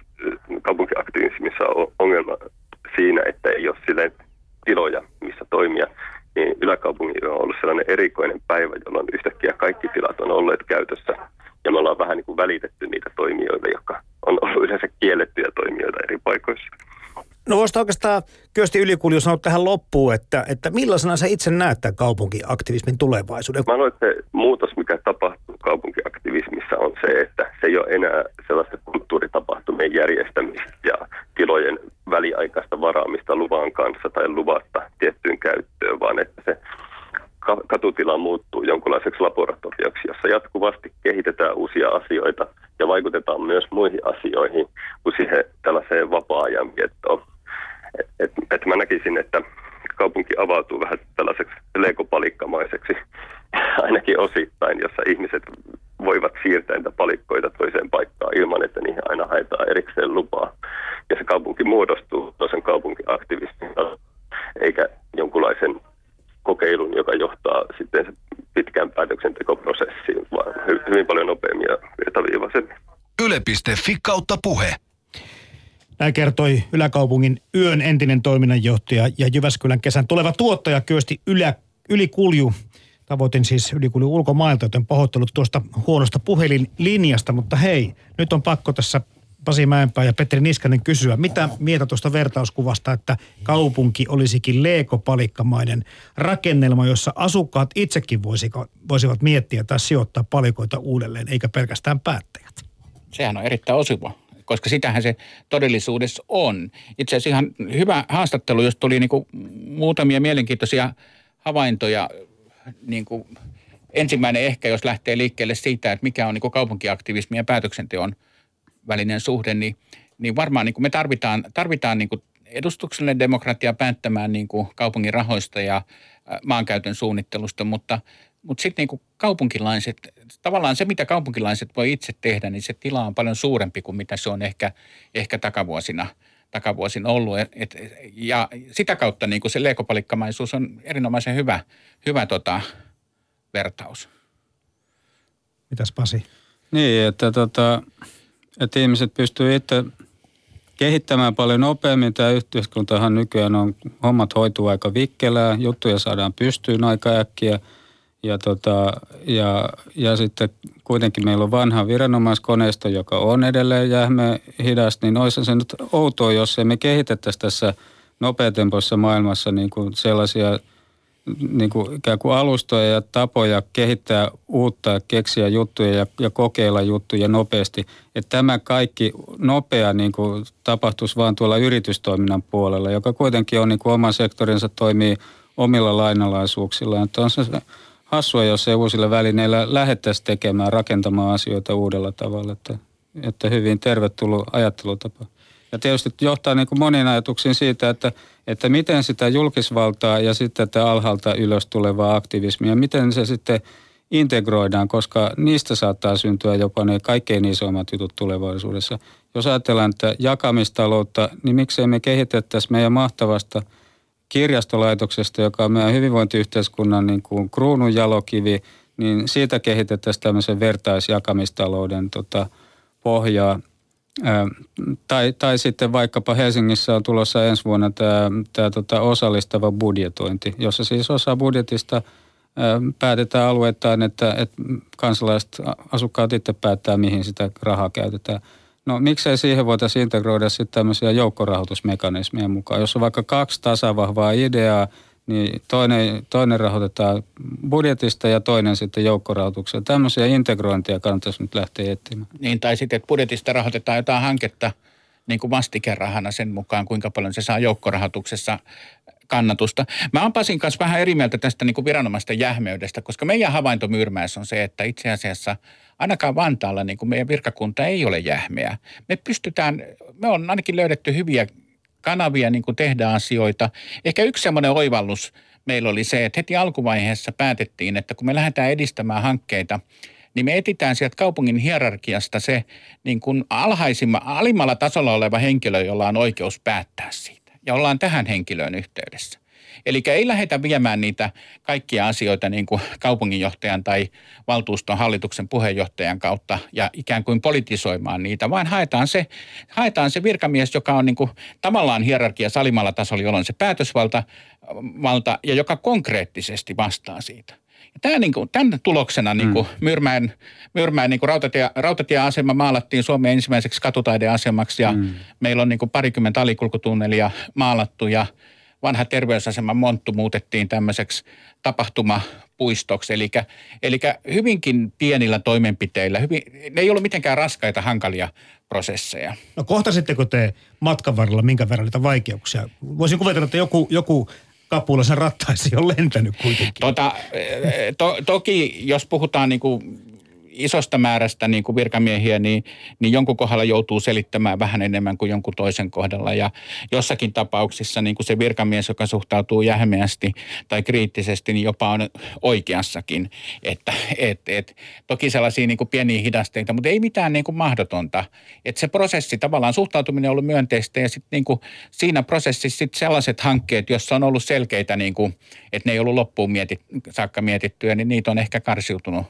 kaupunkiaktivismissa on ongelma siinä, että ei ole silleen tiloja, missä toimia. Niin Yläkaupunki on ollut sellainen erikoinen päivä, jolloin yhtäkkiä kaikki tilat on olleet käytössä. Ja me ollaan vähän niin kuin välitetty niitä toimijoita, jotka on ollut yleensä kiellettyjä toimijoita eri paikoissa. No voisitko oikeastaan Kyösti Ylikulju sanoa tähän loppuun, että, että millaisena sä itse näet tämän kaupunkiaktivismin tulevaisuuden? Mä aloin, että se muutos, mikä tapahtuu kaupunkiaktivismissa on se, että se ei ole enää sellaista kulttuuritapahtumien järjestämistä ja tilojen väliaikaista varaamista luvan kanssa tai luvatta tiettyyn käyttöön, vaan että se katutila muuttuu jonkinlaiseksi laboratorioksi, jossa jatkuvasti kehitetään uusia asioita ja vaikutetaan myös muihin asioihin kuin siihen tällaiseen vapaa-ajan viettoon. Et, et, et mä näkisin, että kaupunki avautuu vähän tällaiseksi legopalikkamaiseksi, ainakin osittain, jossa ihmiset voivat siirtää niitä palikkoita toiseen paikkaan ilman, että niihin aina haetaan erikseen lupaa. Ja se kaupunki muodostuu toisen kaupunkiaktivismin eikä jonkunlaisen kokeilun, joka johtaa sitten pitkään päätöksentekoprosessiin, vaan hyvin paljon nopeammin ja virtaviivaisemmin. yle piste fi kautta puhe. Näin kertoi Yläkaupungin yön entinen toiminnanjohtaja ja Jyväskylän kesän tuleva tuottaja Kyösti Ylikulju Tavoitin siis Ylikulju ulkomailta, joten pahoittelut tuosta huonosta puhelinlinjasta, mutta hei, nyt on pakko tässä Pasi Mäenpää ja Petteri Niskanen kysyä, mitä mietä tuosta vertauskuvasta, että kaupunki olisikin leekopalikkamainen rakennelma, jossa asukkaat itsekin voisivat miettiä tai sijoittaa palikoita uudelleen, eikä pelkästään päättäjät. Sehän on erittäin osuva, koska sitähän se todellisuudessa on. Itse asiassa ihan hyvä haastattelu, jos tuli niinku muutamia mielenkiintoisia havaintoja. Niinku ensimmäinen ehkä, jos lähtee liikkeelle siitä, että mikä on niinku kaupunkiaktivismin ja päätöksenteon välinen suhde, niin, niin varmaan niin kuin me tarvitaan, tarvitaan niin kuin edustuksellinen demokratia päättämään niin kuin kaupungin rahoista ja maankäytön suunnittelusta, mutta, mutta sitten niin kuin kaupunkilaiset, tavallaan se mitä kaupunkilaiset voi itse tehdä, niin se tila on paljon suurempi kuin mitä se on ehkä, ehkä takavuosina, takavuosina ollut. Et, ja sitä kautta niin kuin se leekopalikkamaisuus on erinomaisen hyvä, hyvä tota, vertaus. Mitäs Pasi? Niin, että tota... että ihmiset pystyy itse kehittämään paljon nopeammin. Tämä yhteiskuntahan nykyään on, hommat hoituu aika vikkelää, juttuja saadaan pystyyn aika äkkiä. Ja, tota, ja, ja sitten kuitenkin meillä on vanha viranomaiskoneisto, joka on edelleen jähme hidas, niin olisi se nyt outoa, jos emme kehitettäisi tässä nopeatempoisessa maailmassa niin kuin sellaisia niin kuin ikään kuin alustoja ja tapoja kehittää uutta, keksiä juttuja ja, ja kokeilla juttuja nopeasti. Että tämä kaikki nopea niin kuin tapahtuisi vaan tuolla yritystoiminnan puolella, joka kuitenkin on niin kuin oma sektorinsa, toimii omilla lainalaisuuksillaan. Että on se hassua, jos ei uusilla välineillä lähdettäisi tekemään, rakentamaan asioita uudella tavalla. Että, että hyvin tervetullut ajattelutapa. Ja tietysti johtaa niin kuin moniin ajatuksiin siitä, että, että miten sitä julkisvaltaa ja sitten tätä alhaalta ylös tulevaa aktivismia, miten se sitten integroidaan, koska niistä saattaa syntyä jopa ne kaikkein isommat jutut tulevaisuudessa. Jos ajatellaan että jakamistaloutta, niin miksei me kehitettäisi meidän mahtavasta kirjastolaitoksesta, joka on meidän hyvinvointiyhteiskunnan niin kuin kruununjalokivi, niin siitä kehitettäisiin tämmöisen vertaisjakamistalouden tota, pohjaa. Tai, tai sitten vaikkapa Helsingissä on tulossa ensi vuonna tämä, tämä tota osallistava budjetointi, jossa siis osa budjetista päätetään alueittain, että, että kansalaiset, asukkaat itse päättää, mihin sitä rahaa käytetään. No miksei siihen voitaisiin integroida sitten tämmöisiä joukkorahoitusmekanismeja mukaan. Jos on vaikka kaksi tasavahvaa ideaa, niin toinen, toinen rahoitetaan budjetista ja toinen sitten joukkorahoituksella. Tämmöisiä integrointia kannattaisi nyt lähteä etsimään. Niin, tai sitten, että budjetista rahoitetaan jotain hanketta niin kuin vastikerahana sen mukaan, kuinka paljon se saa joukkorahoituksessa kannatusta. Mä oon Pasin kanssa vähän eri mieltä tästä niin kuin viranomaisten jähmeydestä, koska meidän havainto Myyrmäessä on se, että itse asiassa ainakaan Vantaalla niin kuin meidän virkakunta ei ole jähmeä. Me pystytään, me on ainakin löydetty hyviä kanavia niin kuin tehdä asioita. Ehkä yksi semmoinen oivallus meillä oli se, että heti alkuvaiheessa päätettiin, että kun me lähdetään edistämään hankkeita, niin me etsitään sieltä kaupungin hierarkiasta se niin kuin alimmalla tasolla oleva henkilö, jolla on oikeus päättää siitä. Ja ollaan tähän henkilöön yhteydessä. Eli ei lähdetä viemään niitä kaikkia asioita niin kuin kaupunginjohtajan tai valtuuston hallituksen puheenjohtajan kautta ja ikään kuin politisoimaan niitä, vaan haetaan se, haetaan se virkamies, joka on niin kuin tavallaan hierarkiassa alimmalla tasolla, jolloin se päätösvalta valta, ja joka konkreettisesti vastaa siitä. Ja tämä, niin kuin, tämän tuloksena niin kuin Myyrmäen, Myyrmäen niin kuin rautatie, rautatieasema maalattiin Suomen ensimmäiseksi katutaideasemaksi ja mm. meillä on niin kuin parikymmentä alikulkutunnelia maalattu ja vanha terveysaseman monttu muutettiin tämmöiseksi tapahtumapuistoksi. Eli, eli hyvinkin pienillä toimenpiteillä, hyvin, ne ei ollut mitenkään raskaita, hankalia prosesseja. No kohtasitteko te matkan varrella minkä verran niitä vaikeuksia? Voisin kuvitella, että joku, joku kapula sen rattaisi on lentänyt kuitenkin. Tota, to, toki jos puhutaan niin kuin isosta määrästä niin kuin virkamiehiä, niin, niin jonkun kohdalla joutuu selittämään vähän enemmän kuin jonkun toisen kohdalla. Ja jossakin tapauksissa niin kuin se virkamies, joka suhtautuu jähmeästi tai kriittisesti, niin jopa on oikeassakin. Että, et, et, toki sellaisia niin kuin pieniä hidasteita, mutta ei mitään niin kuin mahdotonta. Että se prosessi, tavallaan suhtautuminen on ollut myönteistä ja sit, niin kuin siinä prosessissa sit sellaiset hankkeet, joissa on ollut selkeitä, niin kuin, että ne ei ollut loppuun mietit, saakka mietittyä, niin niitä on ehkä karsiutunut.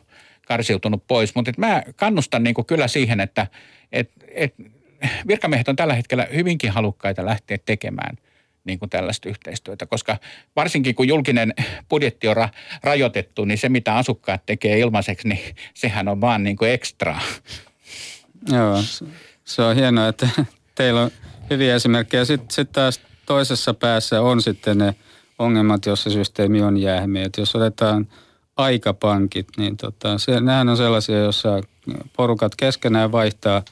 karsiutunut pois, mutta mä kannustan niin kuin kyllä siihen, että et, et virkamiehet on tällä hetkellä hyvinkin halukkaita lähteä tekemään niin kuin tällaista yhteistyötä, koska varsinkin kun julkinen budjetti on ra- rajoitettu, niin se mitä asukkaat tekee ilmaiseksi, niin sehän on vaan niin kuin ekstraa. Joo, se on hienoa, että teillä on hyviä esimerkkejä. Sitten sit taas toisessa päässä on sitten ne ongelmat, joissa systeemi on jähmeä. Et jos otetaan aikapankit, niin tota, se, nehän on sellaisia, joissa porukat keskenään vaihtaa.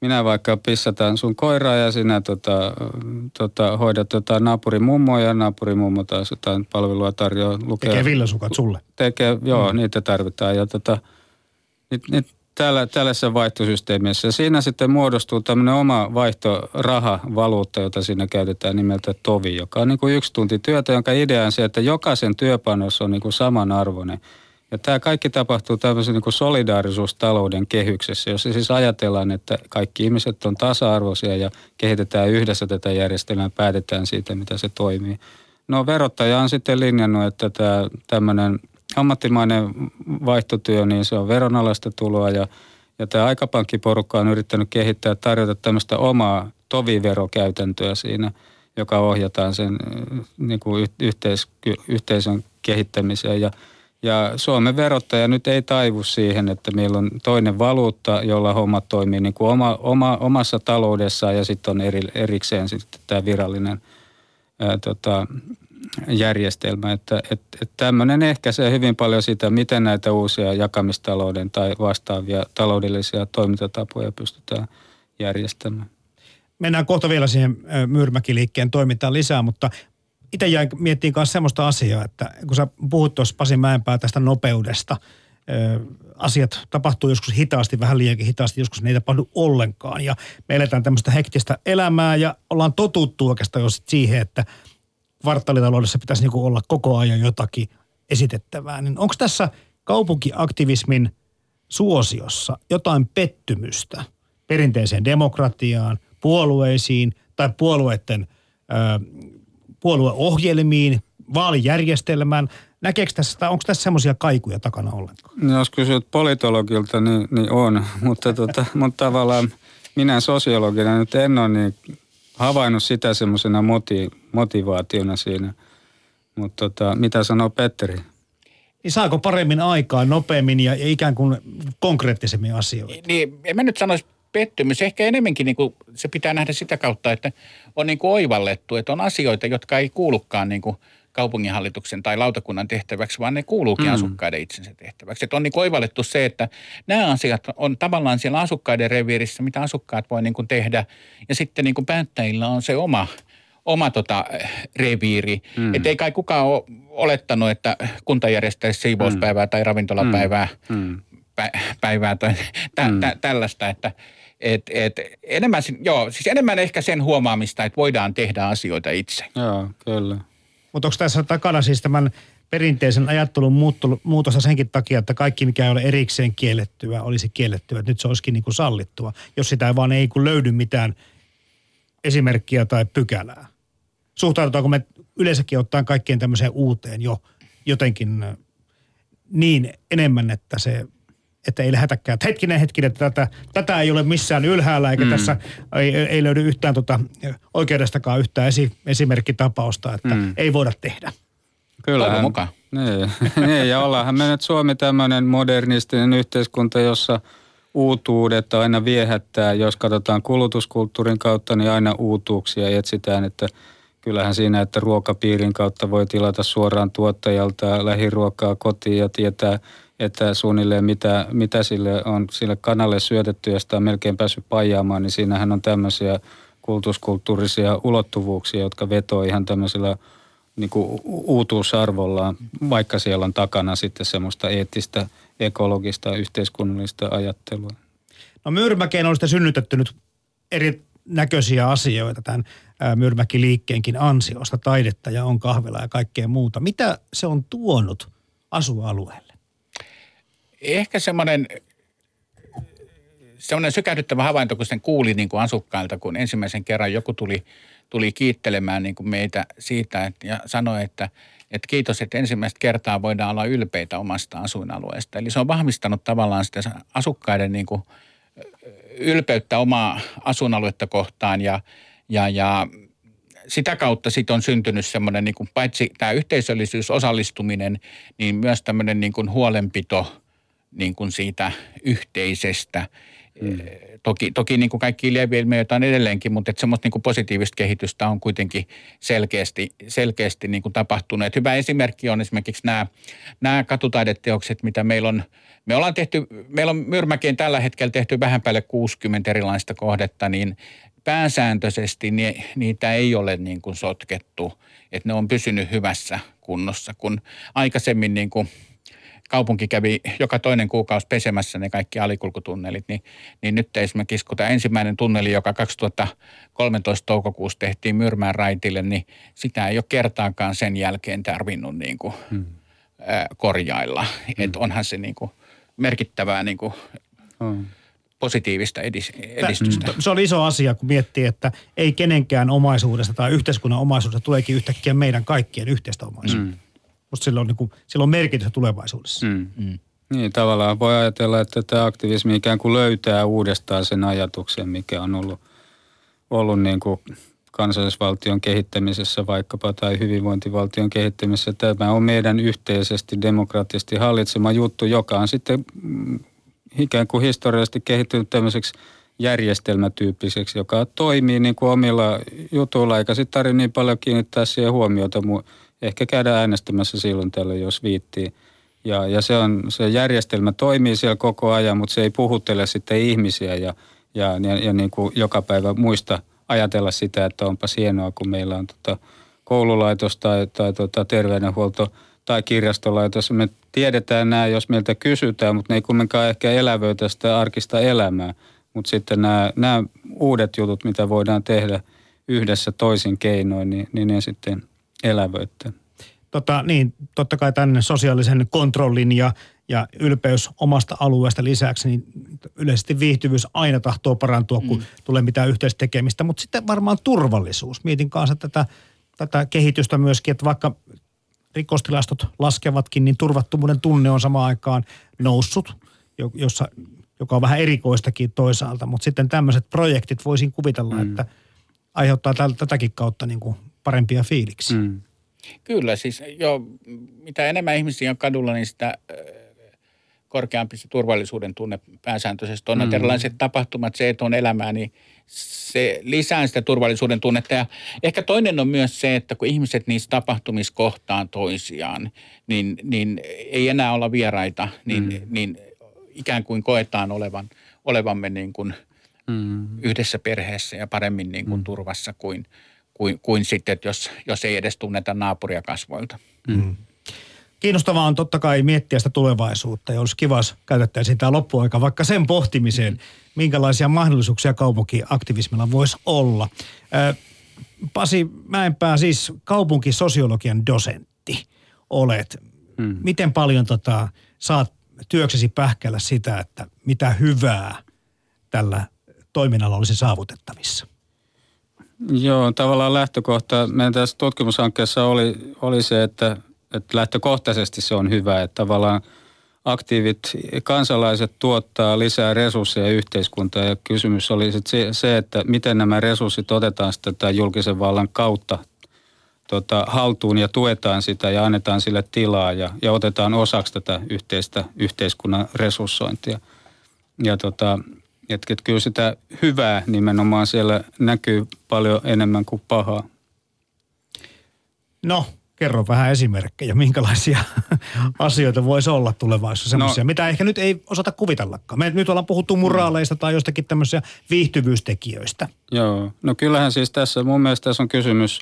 Minä vaikka pissataan sun koiraa ja sinä tota, tota, hoidat jotain naapurimummoa ja naapurimummo taas jotain palvelua tarjoaa. Lukea, tekee villasukat sulle. Tekee, joo, mm. niitä tarvitaan. Ja tota, nyt, nyt täällä, tällaisessa vaihtosysteemissä. Siinä sitten muodostuu tämmöinen oma vaihtorahavaluutta, jota siinä käytetään nimeltä tovi, joka on niin kuin yksi tunti työtä, jonka idea on se, että jokaisen työpanos on niin kuin samanarvoinen. Ja tämä kaikki tapahtuu tämmöisen niin kuin solidaarisuustalouden kehyksessä, jossa siis ajatellaan, että kaikki ihmiset on tasa-arvoisia ja kehitetään yhdessä tätä järjestelmää, päätetään siitä, mitä se toimii. No verottaja on sitten linjannut, että tämä tämmöinen ammattimainen vaihtotyö, niin se on veronalaista tuloa ja, ja tämä aikapankkiporukka on yrittänyt kehittää ja tarjota tämmöistä omaa toviverokäytäntöä siinä, joka ohjataan sen niin kuin yhteis, yhteisön kehittämiseen ja Ja Suomen verottaja nyt ei taivu siihen, että meillä on toinen valuutta, jolla hommat toimii niin kuin oma, oma, omassa taloudessaan ja sitten on eri, erikseen sitten tämä virallinen ää, tota, järjestelmä. Että et, et tämmöinen ehkäisee hyvin paljon sitä, miten näitä uusia jakamistalouden tai vastaavia taloudellisia toimintatapoja pystytään järjestämään. Mennään kohta vielä siihen Myyrmäki-liikkeen toimintaan lisää, mutta itse jäin miettimään myös sellaista asiaa, että kun sä puhut tuossa Pasi Mäenpää tästä nopeudesta, asiat tapahtuu joskus hitaasti, vähän liiankin hitaasti, joskus ne ei tapahdu ollenkaan. Ja me eletään tämmöistä hektistä elämää ja ollaan totuttu oikeastaan jo siihen, että kvartaalitaloudessa pitäisi niinku olla koko ajan jotakin esitettävää. Niin onko tässä kaupunkiaktivismin suosiossa jotain pettymystä perinteiseen demokratiaan, puolueisiin tai puolueiden Öö, puolueohjelmiin, vaalijärjestelmään. Näkeekö tässä, onko tässä semmoisia kaikuja takana ollenkaan? No, jos kysyt politologilta, niin, niin on, mutta, tota, mutta tavallaan minä sosiologina nyt en ole niin havainnut sitä semmoisena moti, motivaationa siinä. Mutta tota, mitä sanoo Petteri? Niin saako paremmin aikaa, nopeammin ja ikään kuin konkreettisemmin asioita? Niin, en mä nyt sanoisi pettymys. Ehkä enemmänkin niin kuin se pitää nähdä sitä kautta, että on niin kuin oivallettu, että on asioita, jotka ei kuulukaan niin kuin kaupunginhallituksen tai lautakunnan tehtäväksi, vaan ne kuuluukin mm. asukkaiden itsensä tehtäväksi. Että on niin kuin oivallettu se, että nämä asiat on tavallaan siellä asukkaiden reviirissä, mitä asukkaat voi niin kuin tehdä. Ja sitten niin kuin päättäjillä on se oma, oma tota reviiri. Mm. Että ei kai kukaan ole olettanut, että kunta järjestäisi siivouspäivää mm. tai ravintolapäivää. Mm. Pä- päivää tai tä- mm. tä- tällaista, että et, et enemmän, joo, siis enemmän ehkä sen huomaamista, että voidaan tehdä asioita itse. Joo, kyllä. Mutta onko tässä takana siis tämän perinteisen ajattelun muutosta senkin takia, että kaikki mikä ei ole erikseen kiellettyä, olisi kiellettyä, että nyt se olisikin niin kuin sallittua, jos sitä vaan ei kun löydy mitään esimerkkiä tai pykälää? Suhtaudutaanko me yleensäkin ottaen kaikkeen tämmöiseen uuteen jo jotenkin niin enemmän, että se että ei lähetäkään. Hetkinen, hetkinen, tätä, tätä ei ole missään ylhäällä, eikä mm. tässä ei, ei löydy yhtään tota, oikeudestakaan yhtään esi, esimerkkitapausta, että mm. ei voida tehdä. Kyllähän. Mukaan. Niin, niin, ja ollaanhan me nyt Suomi tämmöinen modernistinen yhteiskunta, jossa uutuudet aina viehättää. Jos katsotaan kulutuskulttuurin kautta, niin aina uutuuksia etsitään, että kyllähän siinä, että ruokapiirin kautta voi tilata suoraan tuottajalta lähiruokaa kotiin ja tietää, että suunnilleen mitä, mitä sille on sille kanalle syötetty ja sitä on melkein päässyt paijaamaan, niin siinähän on tämmöisiä kultuskulttuurisia ulottuvuuksia, jotka vetoo ihan tämmöisellä niin kuin uutuusarvollaan, vaikka siellä on takana sitten semmoista eettistä, ekologista, yhteiskunnallista ajattelua. No Myyrmäkeen on sitä synnytetty nyt erinäköisiä asioita tämän Myyrmäki-liikkeenkin ansiosta, taidetta ja on kahvila ja kaikkea muuta. Mitä se on tuonut asualueelle? Ehkä semmoinen, semmoinen sykähdyttävä havainto, kun sen kuuli niin kuin asukkailta, kun ensimmäisen kerran joku tuli, tuli kiittelemään niin kuin meitä siitä että, ja sanoi, että, että kiitos, että ensimmäistä kertaa voidaan olla ylpeitä omasta asuinalueesta. Eli se on vahvistanut tavallaan sitä asukkaiden niin kuin ylpeyttä omaa asuinaluetta kohtaan ja, ja, ja sitä kautta sitten on syntynyt semmoinen, niin kuin paitsi tämä yhteisöllisyys, osallistuminen, niin myös tämmöinen niin kuin huolenpito niin kuin siitä yhteisestä. Mm. Toki, toki niin kuin kaikki lieveilmiöitä on edelleenkin, mutta että semmoista niin kuin positiivista kehitystä on kuitenkin selkeästi, selkeästi niin kuin tapahtunut. Että hyvä esimerkki on esimerkiksi nämä, nämä katutaideteokset, mitä meillä on. Me ollaan tehty, meillä on Myyrmäkeen tällä hetkellä tehty vähän päälle kuusikymmentä erilaista kohdetta, niin pääsääntöisesti niitä ei ole niin kuin sotkettu, että ne on pysynyt hyvässä kunnossa, kun aikaisemmin niin kuin kaupunki kävi joka toinen kuukausi pesemässä ne kaikki alikulkutunnelit, niin, niin nyt esimerkiksi kun tämä ensimmäinen tunneli, joka kaksituhattakolmetoista toukokuussa tehtiin Myyrmään raitille, niin sitä ei ole kertaakaan sen jälkeen tarvinnut niin kuin, hmm. ä, korjailla. Hmm. Että onhan se niin kuin merkittävää niin kuin, hmm. positiivista edistystä. Se oli iso asia, kun miettii, että ei kenenkään omaisuudesta tai yhteiskunnan omaisuudesta tuleekin yhtäkkiä meidän kaikkien yhteistä omaisuutta. Hmm. Mutta sillä on, niin kuin, sillä on merkitystä tulevaisuudessa. Mm. Mm. Niin, tavallaan voi ajatella, että tämä aktivismi ikään kuin löytää uudestaan sen ajatuksen, mikä on ollut, ollut niin kuin kansallisvaltion kehittämisessä vaikkapa tai hyvinvointivaltion kehittämisessä. Tämä on meidän yhteisesti, demokraattisesti hallitsema juttu, joka on sitten ikään kuin historiallisesti kehittynyt tämmöiseksi järjestelmätyyppiseksi, joka toimii niin kuin omilla jutuilla, eikä sitten tarvitse niin paljon kiinnittää siihen huomiota. Ehkä käydään äänestämässä silloin tällöin, jos viittii. Ja, ja se, on, se järjestelmä toimii siellä koko ajan, mutta se ei puhuttele sitten ihmisiä ja, ja, ja, ja niin kuin joka päivä muista ajatella sitä, että onpas hienoa, kun meillä on tota koululaitos tai, tai tota terveydenhuolto tai kirjastolaitos. Me tiedetään nämä, jos meiltä kysytään, mutta ne ei kumminkaan ehkä elävöitä sitä arkista elämää. Mutta sitten nämä, nämä uudet jutut, mitä voidaan tehdä yhdessä toisin keinoin, niin, niin ne sitten elävöittää. Tota, niin, totta kai tänne sosiaalisen kontrollin ja, ja ylpeys omasta alueesta lisäksi, niin yleisesti viihtyvyys aina tahtoo parantua, kun mm. tulee mitään yhteistekemistä. Mutta sitten varmaan turvallisuus. Mietin kanssa tätä, tätä kehitystä myöskin, että vaikka rikostilastot laskevatkin, niin turvattomuuden tunne on samaan aikaan noussut, jossa, joka on vähän erikoistakin toisaalta. Mutta sitten tämmöiset projektit voisin kuvitella, mm. että aiheuttaa täl, tätäkin kautta niin kuin parempia fiiliksi. Mm. Kyllä, siis jo mitä enemmän ihmisiä on kadulla, niin sitä korkeampi se turvallisuuden tunne pääsääntöisesti on. Mm. Erilaiset tapahtumat, se, että on elämää, niin se lisää sitä turvallisuuden tunnetta. Ja ehkä toinen on myös se, että kun ihmiset niissä tapahtumissa kohtaan toisiaan, niin, niin ei enää olla vieraita, niin, mm. niin ikään kuin koetaan olevan, olevamme niin kuin mm. yhdessä perheessä ja paremmin niin kuin mm. turvassa kuin Kuin, kuin sitten, jos, jos ei edes tunneta naapuria kasvoilta. Mm. Kiinnostavaa on totta kai miettiä sitä tulevaisuutta ja olisi kiva, jos käytettäisiin tämä loppuaika vaikka sen pohtimiseen, mm. minkälaisia mahdollisuuksia kaupunkiaktivismilla voisi olla. Pasi Mäenpää, siis kaupunkisosiologian dosentti olet. Mm. Miten paljon tota, saat työksesi pähkällä sitä, että mitä hyvää tällä toiminnalla olisi saavutettavissa? Joo, tavallaan lähtökohta, meidän tässä tutkimushankkeessa oli, oli se, että, että lähtökohtaisesti se on hyvä, että tavallaan aktiivit kansalaiset tuottaa lisää resursseja yhteiskuntaan ja kysymys oli se, että miten nämä resurssit otetaan sitten tämän julkisen vallan kautta tota, haltuun ja tuetaan sitä ja annetaan sille tilaa ja, ja otetaan osaksi tätä yhteistä yhteiskunnan resurssointia ja tota että kyllä sitä hyvää nimenomaan siellä näkyy paljon enemmän kuin pahaa. No, kerro vähän esimerkkejä, minkälaisia asioita voisi olla tulevaisuudessa semmoisia, no, mitä ehkä nyt ei osata kuvitellakaan. Me nyt ollaan puhuttu muraaleista tai jostakin tämmöisiä viihtyvyystekijöistä. Joo, no kyllähän siis tässä mun mielestä tässä on kysymys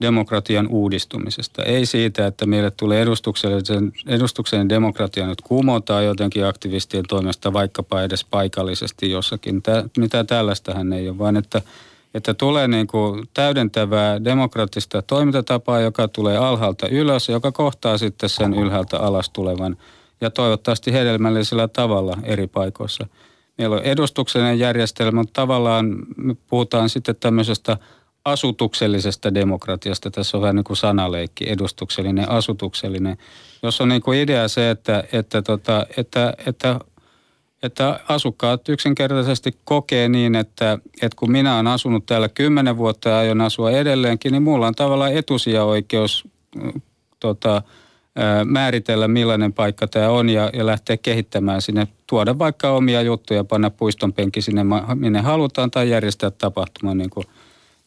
demokratian uudistumisesta. Ei siitä, että meille tulee edustuksellinen, edustuksellinen demokratia nyt kumotaan jotenkin aktivistien toimesta, vaikkapa edes paikallisesti jossakin. Tää, mitä tällaistähän ei ole, vaan että, että tulee niin kuin täydentävää demokraattista toimintatapaa, joka tulee alhaalta ylös, joka kohtaa sitten sen ylhäältä alas tulevan ja toivottavasti hedelmällisellä tavalla eri paikoissa. Meillä on edustuksellinen järjestelmä, mutta tavallaan me puhutaan sitten tämmöisestä asutuksellisesta demokratiasta. Tässä on vähän niin kuin sanaleikki, edustuksellinen, asutuksellinen. Jos on niin kuin idea se, että, että, tota, että, että että asukkaat yksinkertaisesti kokee niin, että, että kun minä olen asunut täällä kymmenen vuotta ja aion asua edelleenkin, niin mulla on tavallaan etusijaoikeus tota, määritellä, millainen paikka tämä on ja, ja lähteä kehittämään sinne. Tuoda vaikka omia juttuja, panna puiston penki sinne, minne halutaan, tai järjestää tapahtuma niin kuin,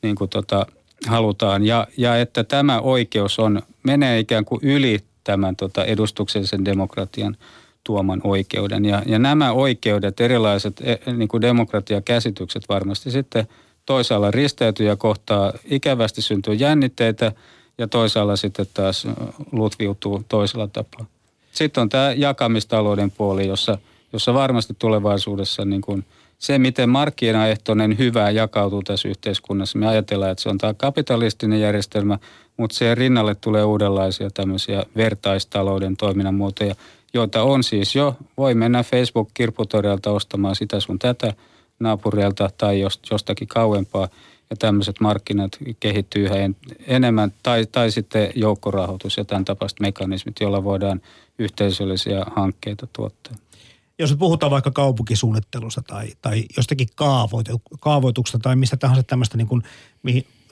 niin kuin tota, halutaan. Ja, ja että tämä oikeus on, menee ikään kuin yli tämän tota, edustuksellisen demokratian tuoman oikeuden. Ja, ja nämä oikeudet, erilaiset niin kuin demokratiakäsitykset varmasti sitten toisaalla risteytyy ja kohtaa ikävästi syntyy jännitteitä ja toisaalla sitten taas lutviutuu toisella tapaa. Sitten on tämä jakamistalouden puoli, jossa, jossa varmasti tulevaisuudessa niin kuin se, miten markkinaehtoinen hyvä jakautuu tässä yhteiskunnassa. Me ajatellaan, että se on tämä kapitalistinen järjestelmä, mutta siihen rinnalle tulee uudenlaisia tämmöisiä vertaistalouden toiminnan muotoja, joita on siis jo. Voi mennä Facebook-kirpputorilta ostamaan sitä sun tätä naapurilta tai jostakin kauempaa. Ja tämmöiset markkinat kehittyy yhä enemmän. Tai, tai sitten joukkorahoitus ja tämän tapaiset mekanismit, joilla voidaan yhteisöllisiä hankkeita tuottaa. Jos puhutaan vaikka kaupunkisuunnittelusta tai, tai jostakin kaavoituksesta tai mistä tahansa tämmöistä niin kuin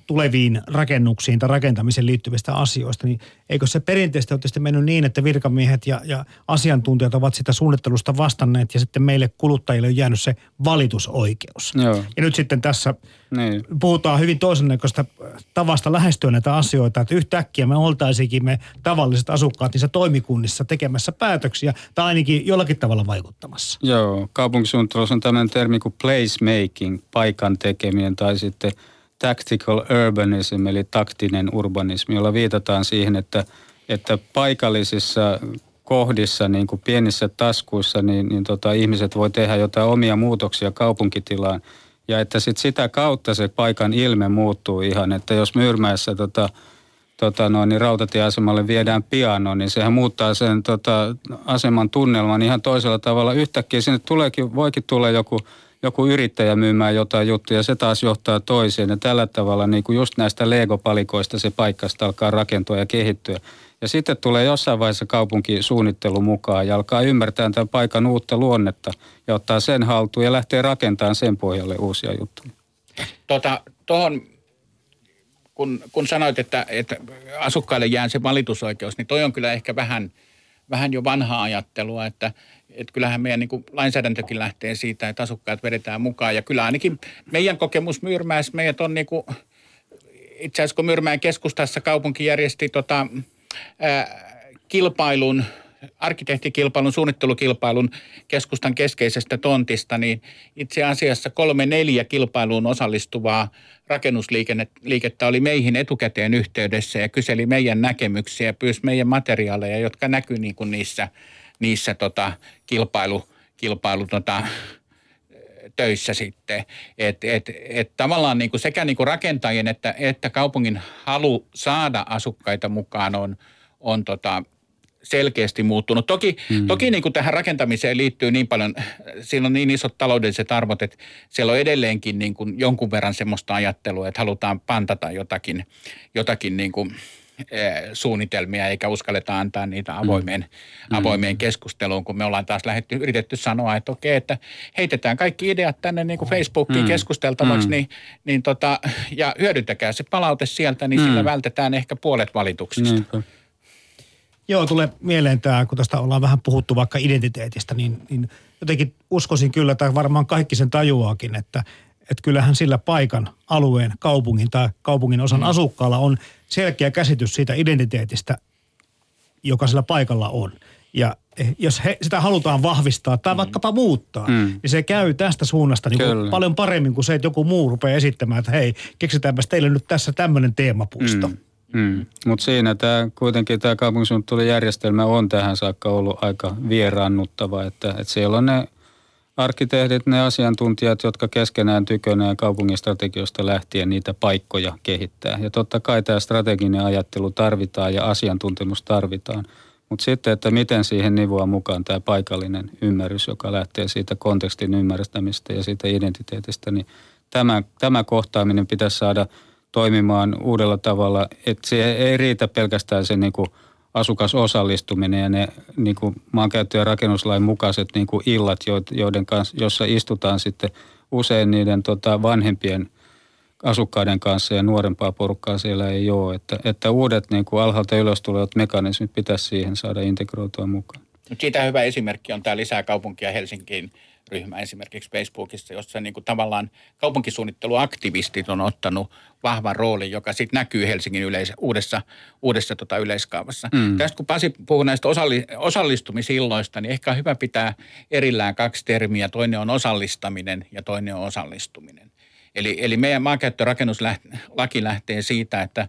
tuleviin rakennuksiin tai rakentamiseen liittyvistä asioista, niin eikö se perinteisesti ole tietysti mennyt niin, että virkamiehet ja, ja asiantuntijat ovat sitä suunnittelusta vastanneet ja sitten meille kuluttajille on jäänyt se valitusoikeus. Joo. Ja nyt sitten tässä niin puhutaan hyvin toisennäköistä tavasta lähestyä näitä asioita, että yhtäkkiä me oltaisikin me tavalliset asukkaat niissä toimikunnissa tekemässä päätöksiä tai ainakin jollakin tavalla vaikuttamassa. Joo, kaupunkisuunnittelussa on tämmöinen termi kuin placemaking, paikan tekeminen tai sitten tactical urbanism, eli taktinen urbanismi, jolla viitataan siihen, että, että paikallisissa kohdissa, niin kuin pienissä taskuissa, niin, niin tota, ihmiset voi tehdä jotain omia muutoksia kaupunkitilaan. Ja että sit sitä kautta se paikan ilme muuttuu ihan, että jos Myyrmäessä tota, tota no, niin rautatieasemalle viedään piano, niin sehän muuttaa sen tota, aseman tunnelman ihan toisella tavalla. Yhtäkkiä sinne tuleekin, voikin tulla joku... joku yrittäjä myymään jotain juttuja, se taas johtaa toiseen. Ja tällä tavalla niin kuin just näistä Lego-palikoista se paikasta alkaa rakentua ja kehittyä. Ja sitten tulee jossain vaiheessa kaupunkisuunnittelu mukaan ja alkaa ymmärtää tämän paikan uutta luonnetta ja ottaa sen haltuun ja lähtee rakentamaan sen pohjalle uusia juttuja. Tuota, tuohon, kun, kun sanoit, että, että asukkaille jää se valitusoikeus, niin toi on kyllä ehkä vähän, vähän jo vanhaa ajattelua, että Että kyllähän meidän niin kuin lainsäädäntökin lähtee siitä, että asukkaat vedetään mukaan. Ja kyllä ainakin meidän kokemus Myyrmäessä, meidät on niin kuin, itse asiassa kun Myyrmäen keskustassa kaupunki järjesti tota, ää, kilpailun, arkkitehtikilpailun, suunnittelukilpailun keskustan keskeisestä tontista, niin itse asiassa kolme neljä kilpailuun osallistuvaa rakennusliikettä oli meihin etukäteen yhteydessä ja kyseli meidän näkemyksiä ja pyysi meidän materiaaleja, jotka näkyy niin kuin niissä niissä tota, kilpailu, kilpailu tota, töissä sitten. Et, et, et tavallaan niinku sekä niinku rakentajien että, että kaupungin halu saada asukkaita mukaan on, on tota, selkeästi muuttunut. Toki, mm. toki niinku tähän rakentamiseen liittyy niin paljon, siinä on niin isot taloudelliset arvot, että siellä on edelleenkin niinku jonkun verran semmoista ajattelua, että halutaan pantata jotakin, jotakin niinku suunnitelmia eikä uskalleta antaa niitä avoimeen, mm. avoimeen keskusteluun, kun me ollaan taas lähdetty, yritetty sanoa, että okei, että heitetään kaikki ideat tänne niin kuin Facebookiin mm. keskusteltavaksi, mm. niin, niin tota, ja hyödyntäkää se palaute sieltä, niin mm. sillä vältetään ehkä puolet valituksista. Niinpä. Joo, tulee mieleen tämä, kun tästä ollaan vähän puhuttu vaikka identiteetistä, niin, niin jotenkin uskoisin kyllä, tai varmaan kaikki sen tajuaakin, että Että kyllähän sillä paikan, alueen, kaupungin tai kaupungin osan mm. asukkaalla on selkeä käsitys siitä identiteetistä, joka sillä paikalla on. Ja jos he, sitä halutaan vahvistaa tai mm. vaikkapa muuttaa, mm. niin se käy tästä suunnasta niin kuin paljon paremmin kuin se, että joku muu rupeaa esittämään, että hei, keksitäänpäs teille nyt tässä tämmöinen teemapuisto. Mm. Mm. Mutta siinä tämä, kuitenkin tämä kaupunkisuunnittelun järjestelmä on tähän saakka ollut aika vieraannuttava, että, että siellä on ne arkkitehdit, ne asiantuntijat, jotka keskenään tykönään kaupungin strategioista lähtien niitä paikkoja kehittää. Ja totta kai tämä strateginen ajattelu tarvitaan ja asiantuntemus tarvitaan. Mutta sitten, että miten siihen nivoa mukaan tämä paikallinen ymmärrys, joka lähtee siitä kontekstin ymmärtämistä ja siitä identiteetistä, niin tämä, tämä kohtaaminen pitäisi saada toimimaan uudella tavalla. Että se ei riitä pelkästään se niin kuin asukasosallistuminen ja ne niin kuin maankäyttö- ja rakennuslain mukaiset niin kuin illat, joiden kanssa, jossa istutaan sitten usein niiden tota, vanhempien asukkaiden kanssa ja nuorempaa porukkaa siellä ei ole. Että, että uudet niin kuin alhaalta ylös tulevat mekanismit pitäisi siihen saada integroitua mukaan. Nyt siitä hyvä esimerkki on tämä Lisää kaupunkia Helsinkiin -ryhmä esimerkiksi Facebookissa, jossa niin kuin tavallaan kaupunkisuunnitteluaktivistit on ottanut vahvan roolin, joka sitten näkyy Helsingin yleis- uudessa, uudessa tota yleiskaavassa. Mm. Tästä kun Pasi puhui näistä osalli- osallistumisilloista, niin ehkä on hyvä pitää erillään kaksi termiä. Toinen on osallistaminen ja toinen on osallistuminen. Eli, eli meidän maankäyttö- ja rakennuslaki lähtee siitä, että,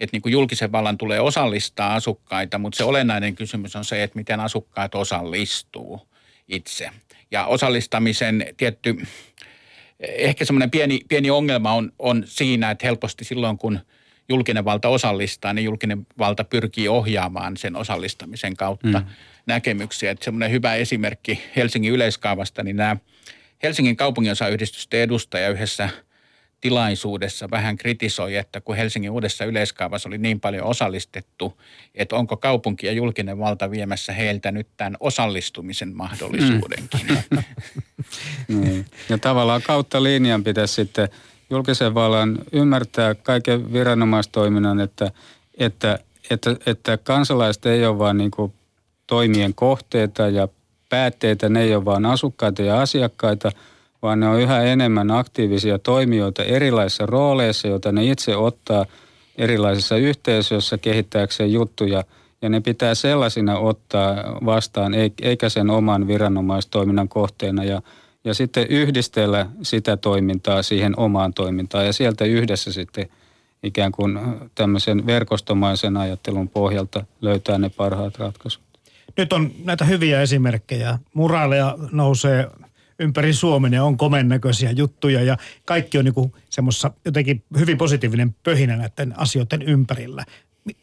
että niin kuin julkisen vallan tulee osallistaa asukkaita, mutta se olennainen kysymys on se, että miten asukkaat osallistuu itse. Ja osallistamisen tietty, ehkä semmoinen pieni, pieni ongelma on, on siinä, että helposti silloin kun julkinen valta osallistaa, niin julkinen valta pyrkii ohjaamaan sen osallistamisen kautta mm. näkemyksiä. Että semmoinen hyvä esimerkki Helsingin yleiskaavasta, niin nämä Helsingin kaupunginosayhdistysten edustaja yhdessä tilaisuudessa vähän kritisoi, että kun Helsingin uudessa yleiskaavassa oli niin paljon osallistettu, että onko kaupunki ja julkinen valta viemässä heiltä nyt tämän osallistumisen mahdollisuudenkin. Mm. Niin. Ja tavallaan kautta linjan pitäisi sitten julkisen vallan ymmärtää kaiken viranomaistoiminnan, että, että, että, että kansalaiset ei ole vaan niin kuin toimien kohteita ja päätteitä, ne ei ole vaan asukkaita ja asiakkaita, vaan ne on yhä enemmän aktiivisia toimijoita erilaisissa rooleissa, joita ne itse ottaa erilaisissa yhteisöissä kehittääkseen juttuja. Ja ne pitää sellaisina ottaa vastaan, eikä sen oman viranomaistoiminnan kohteena. Ja, ja sitten yhdistellä sitä toimintaa siihen omaan toimintaan. Ja sieltä yhdessä sitten ikään kuin tämmöisen verkostomaisen ajattelun pohjalta löytää ne parhaat ratkaisut. Nyt on näitä hyviä esimerkkejä. Muraaleja nousee ympäri Suomen ja on komeen näköisiä juttuja ja kaikki on niin semmoisessa jotenkin hyvin positiivinen pöhinä näiden asioiden ympärillä.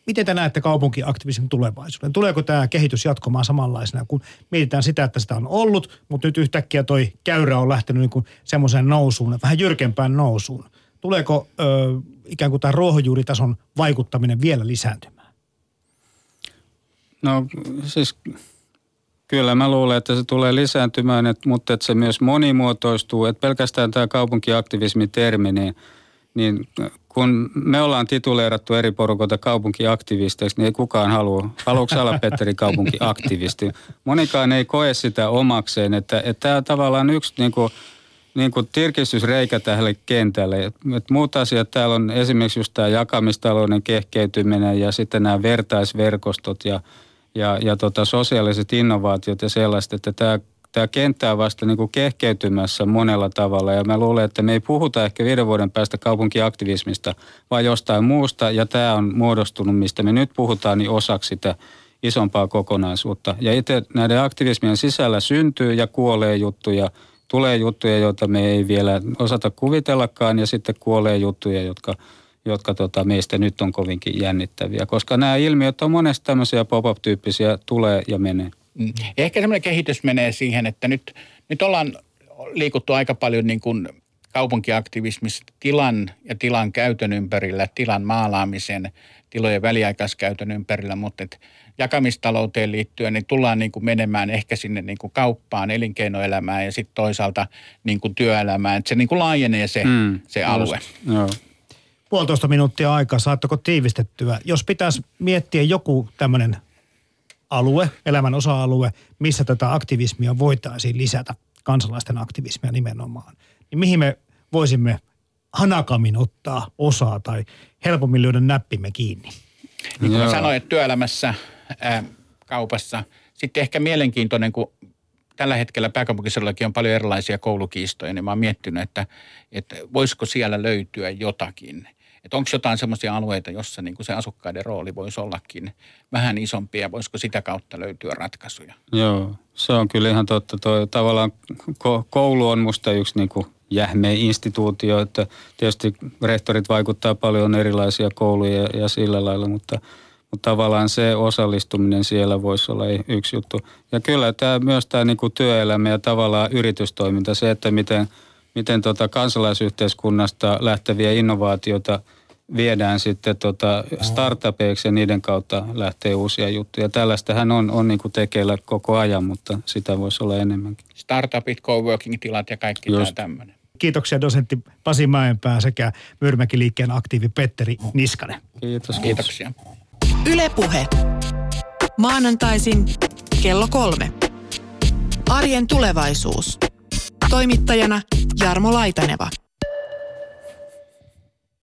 Miten te näette kaupunkiaktivismin tulevaisuuden? Tuleeko tämä kehitys jatkumaan samanlaisena, kun mietitään sitä, että sitä on ollut, mutta nyt yhtäkkiä toi käyrä on lähtenyt niin semmoiseen nousuun, vähän jyrkempään nousuun. Tuleeko ö, ikään kuin tämä ruohonjuuritason vaikuttaminen vielä lisääntymään? No siis... Kyllä mä luulen, että se tulee lisääntymään, että, mutta että se myös monimuotoistuu. Että pelkästään tämä kaupunkiaktivismi-termi, niin, niin kun me ollaan tituleerattu eri porukoita kaupunkiaktivisteiksi, niin ei kukaan halua. Haluatko olla Petteri kaupunkiaktivisti? Monikaan ei koe sitä omakseen. Että, että tämä on tavallaan yksi niin kuin, niin kuin tirkistysreikä tälle kentälle. Että muut asiat, täällä on esimerkiksi just tämä jakamistalouden kehkeytyminen ja sitten nämä vertaisverkostot ja Ja, ja tota, sosiaaliset innovaatiot ja sellaista, että tämä, tämä kenttä on vasta niin kuin kehkeytymässä monella tavalla. Ja mä luulen, että me ei puhuta ehkä viiden vuoden päästä kaupunkiaktivismista, vaan jostain muusta. Ja tämä on muodostunut, mistä me nyt puhutaan, niin osaksi sitä isompaa kokonaisuutta. Ja itse näiden aktivismien sisällä syntyy ja kuolee juttuja. Tulee juttuja, joita me ei vielä osata kuvitellakaan, ja sitten kuolee juttuja, jotka... jotka tota, meistä nyt on kovinkin jännittäviä, koska nämä ilmiöt on monesti tämmöisiä pop-up-tyyppisiä, tulee ja menee. Ehkä semmoinen kehitys menee siihen, että nyt, nyt ollaan liikuttu aika paljon niin kuin kaupunkiaktivismissa tilan ja tilan käytön ympärillä, tilan maalaamisen, tilojen väliaikaiskäytön ympärillä, mutta et jakamistalouteen liittyen niin tullaan niin kuin menemään ehkä sinne niin kuin kauppaan, elinkeinoelämään ja sitten toisaalta niin kuin työelämään, että se niin kuin laajenee se, mm, se alue. Just, joo. Puolitoista minuuttia aikaa, saatteko tiivistettyä? Jos pitäisi miettiä joku tämmöinen alue, elämän osa-alue, missä tätä aktivismia voitaisiin lisätä, kansalaisten aktivismia nimenomaan, niin mihin me voisimme hanakamin ottaa osaa tai helpommin lyödä näppimme kiinni? Niin kuin sanoin, että työelämässä, ää, kaupassa, sitten ehkä mielenkiintoinen, kun tällä hetkellä pääkaupunkiseudullakin on paljon erilaisia koulukiistoja, niin mä oon miettinyt, että, että voisiko siellä löytyä jotakin. Että onko jotain semmoisia alueita, jossa niin kuin se asukkaiden rooli voisi ollakin vähän isompi ja voisiko sitä kautta löytyä ratkaisuja? Joo, se on kyllä ihan totta. Toi, tavallaan koulu on musta yksi niin kuin jähmeä instituutio, että tietysti rehtorit vaikuttaa paljon erilaisia kouluja ja, ja sillä lailla, mutta... Mutta tavallaan se osallistuminen siellä voisi olla yksi juttu. Ja kyllä tämä, myös tämä niin kuin työelämä ja tavallaan yritystoiminta, se, että miten, miten tota kansalaisyhteiskunnasta lähteviä innovaatioita viedään sitten tota startupeiksi ja niiden kautta lähtee uusia juttuja. Tällaistähän on, on niin kuin tekeillä koko ajan, mutta sitä voisi olla enemmänkin. Startupit, coworking-tilat ja kaikki tämä tämmöinen. Kiitoksia dosentti Pasi Mäenpää sekä Myyrmäki-liikkeen aktiivi Petteri Niskanen. Kiitos. Kiitoksia. Yle Puhe. Maanantaisin kello kolme. Arjen tulevaisuus. Toimittajana Jarmo Laitaneva.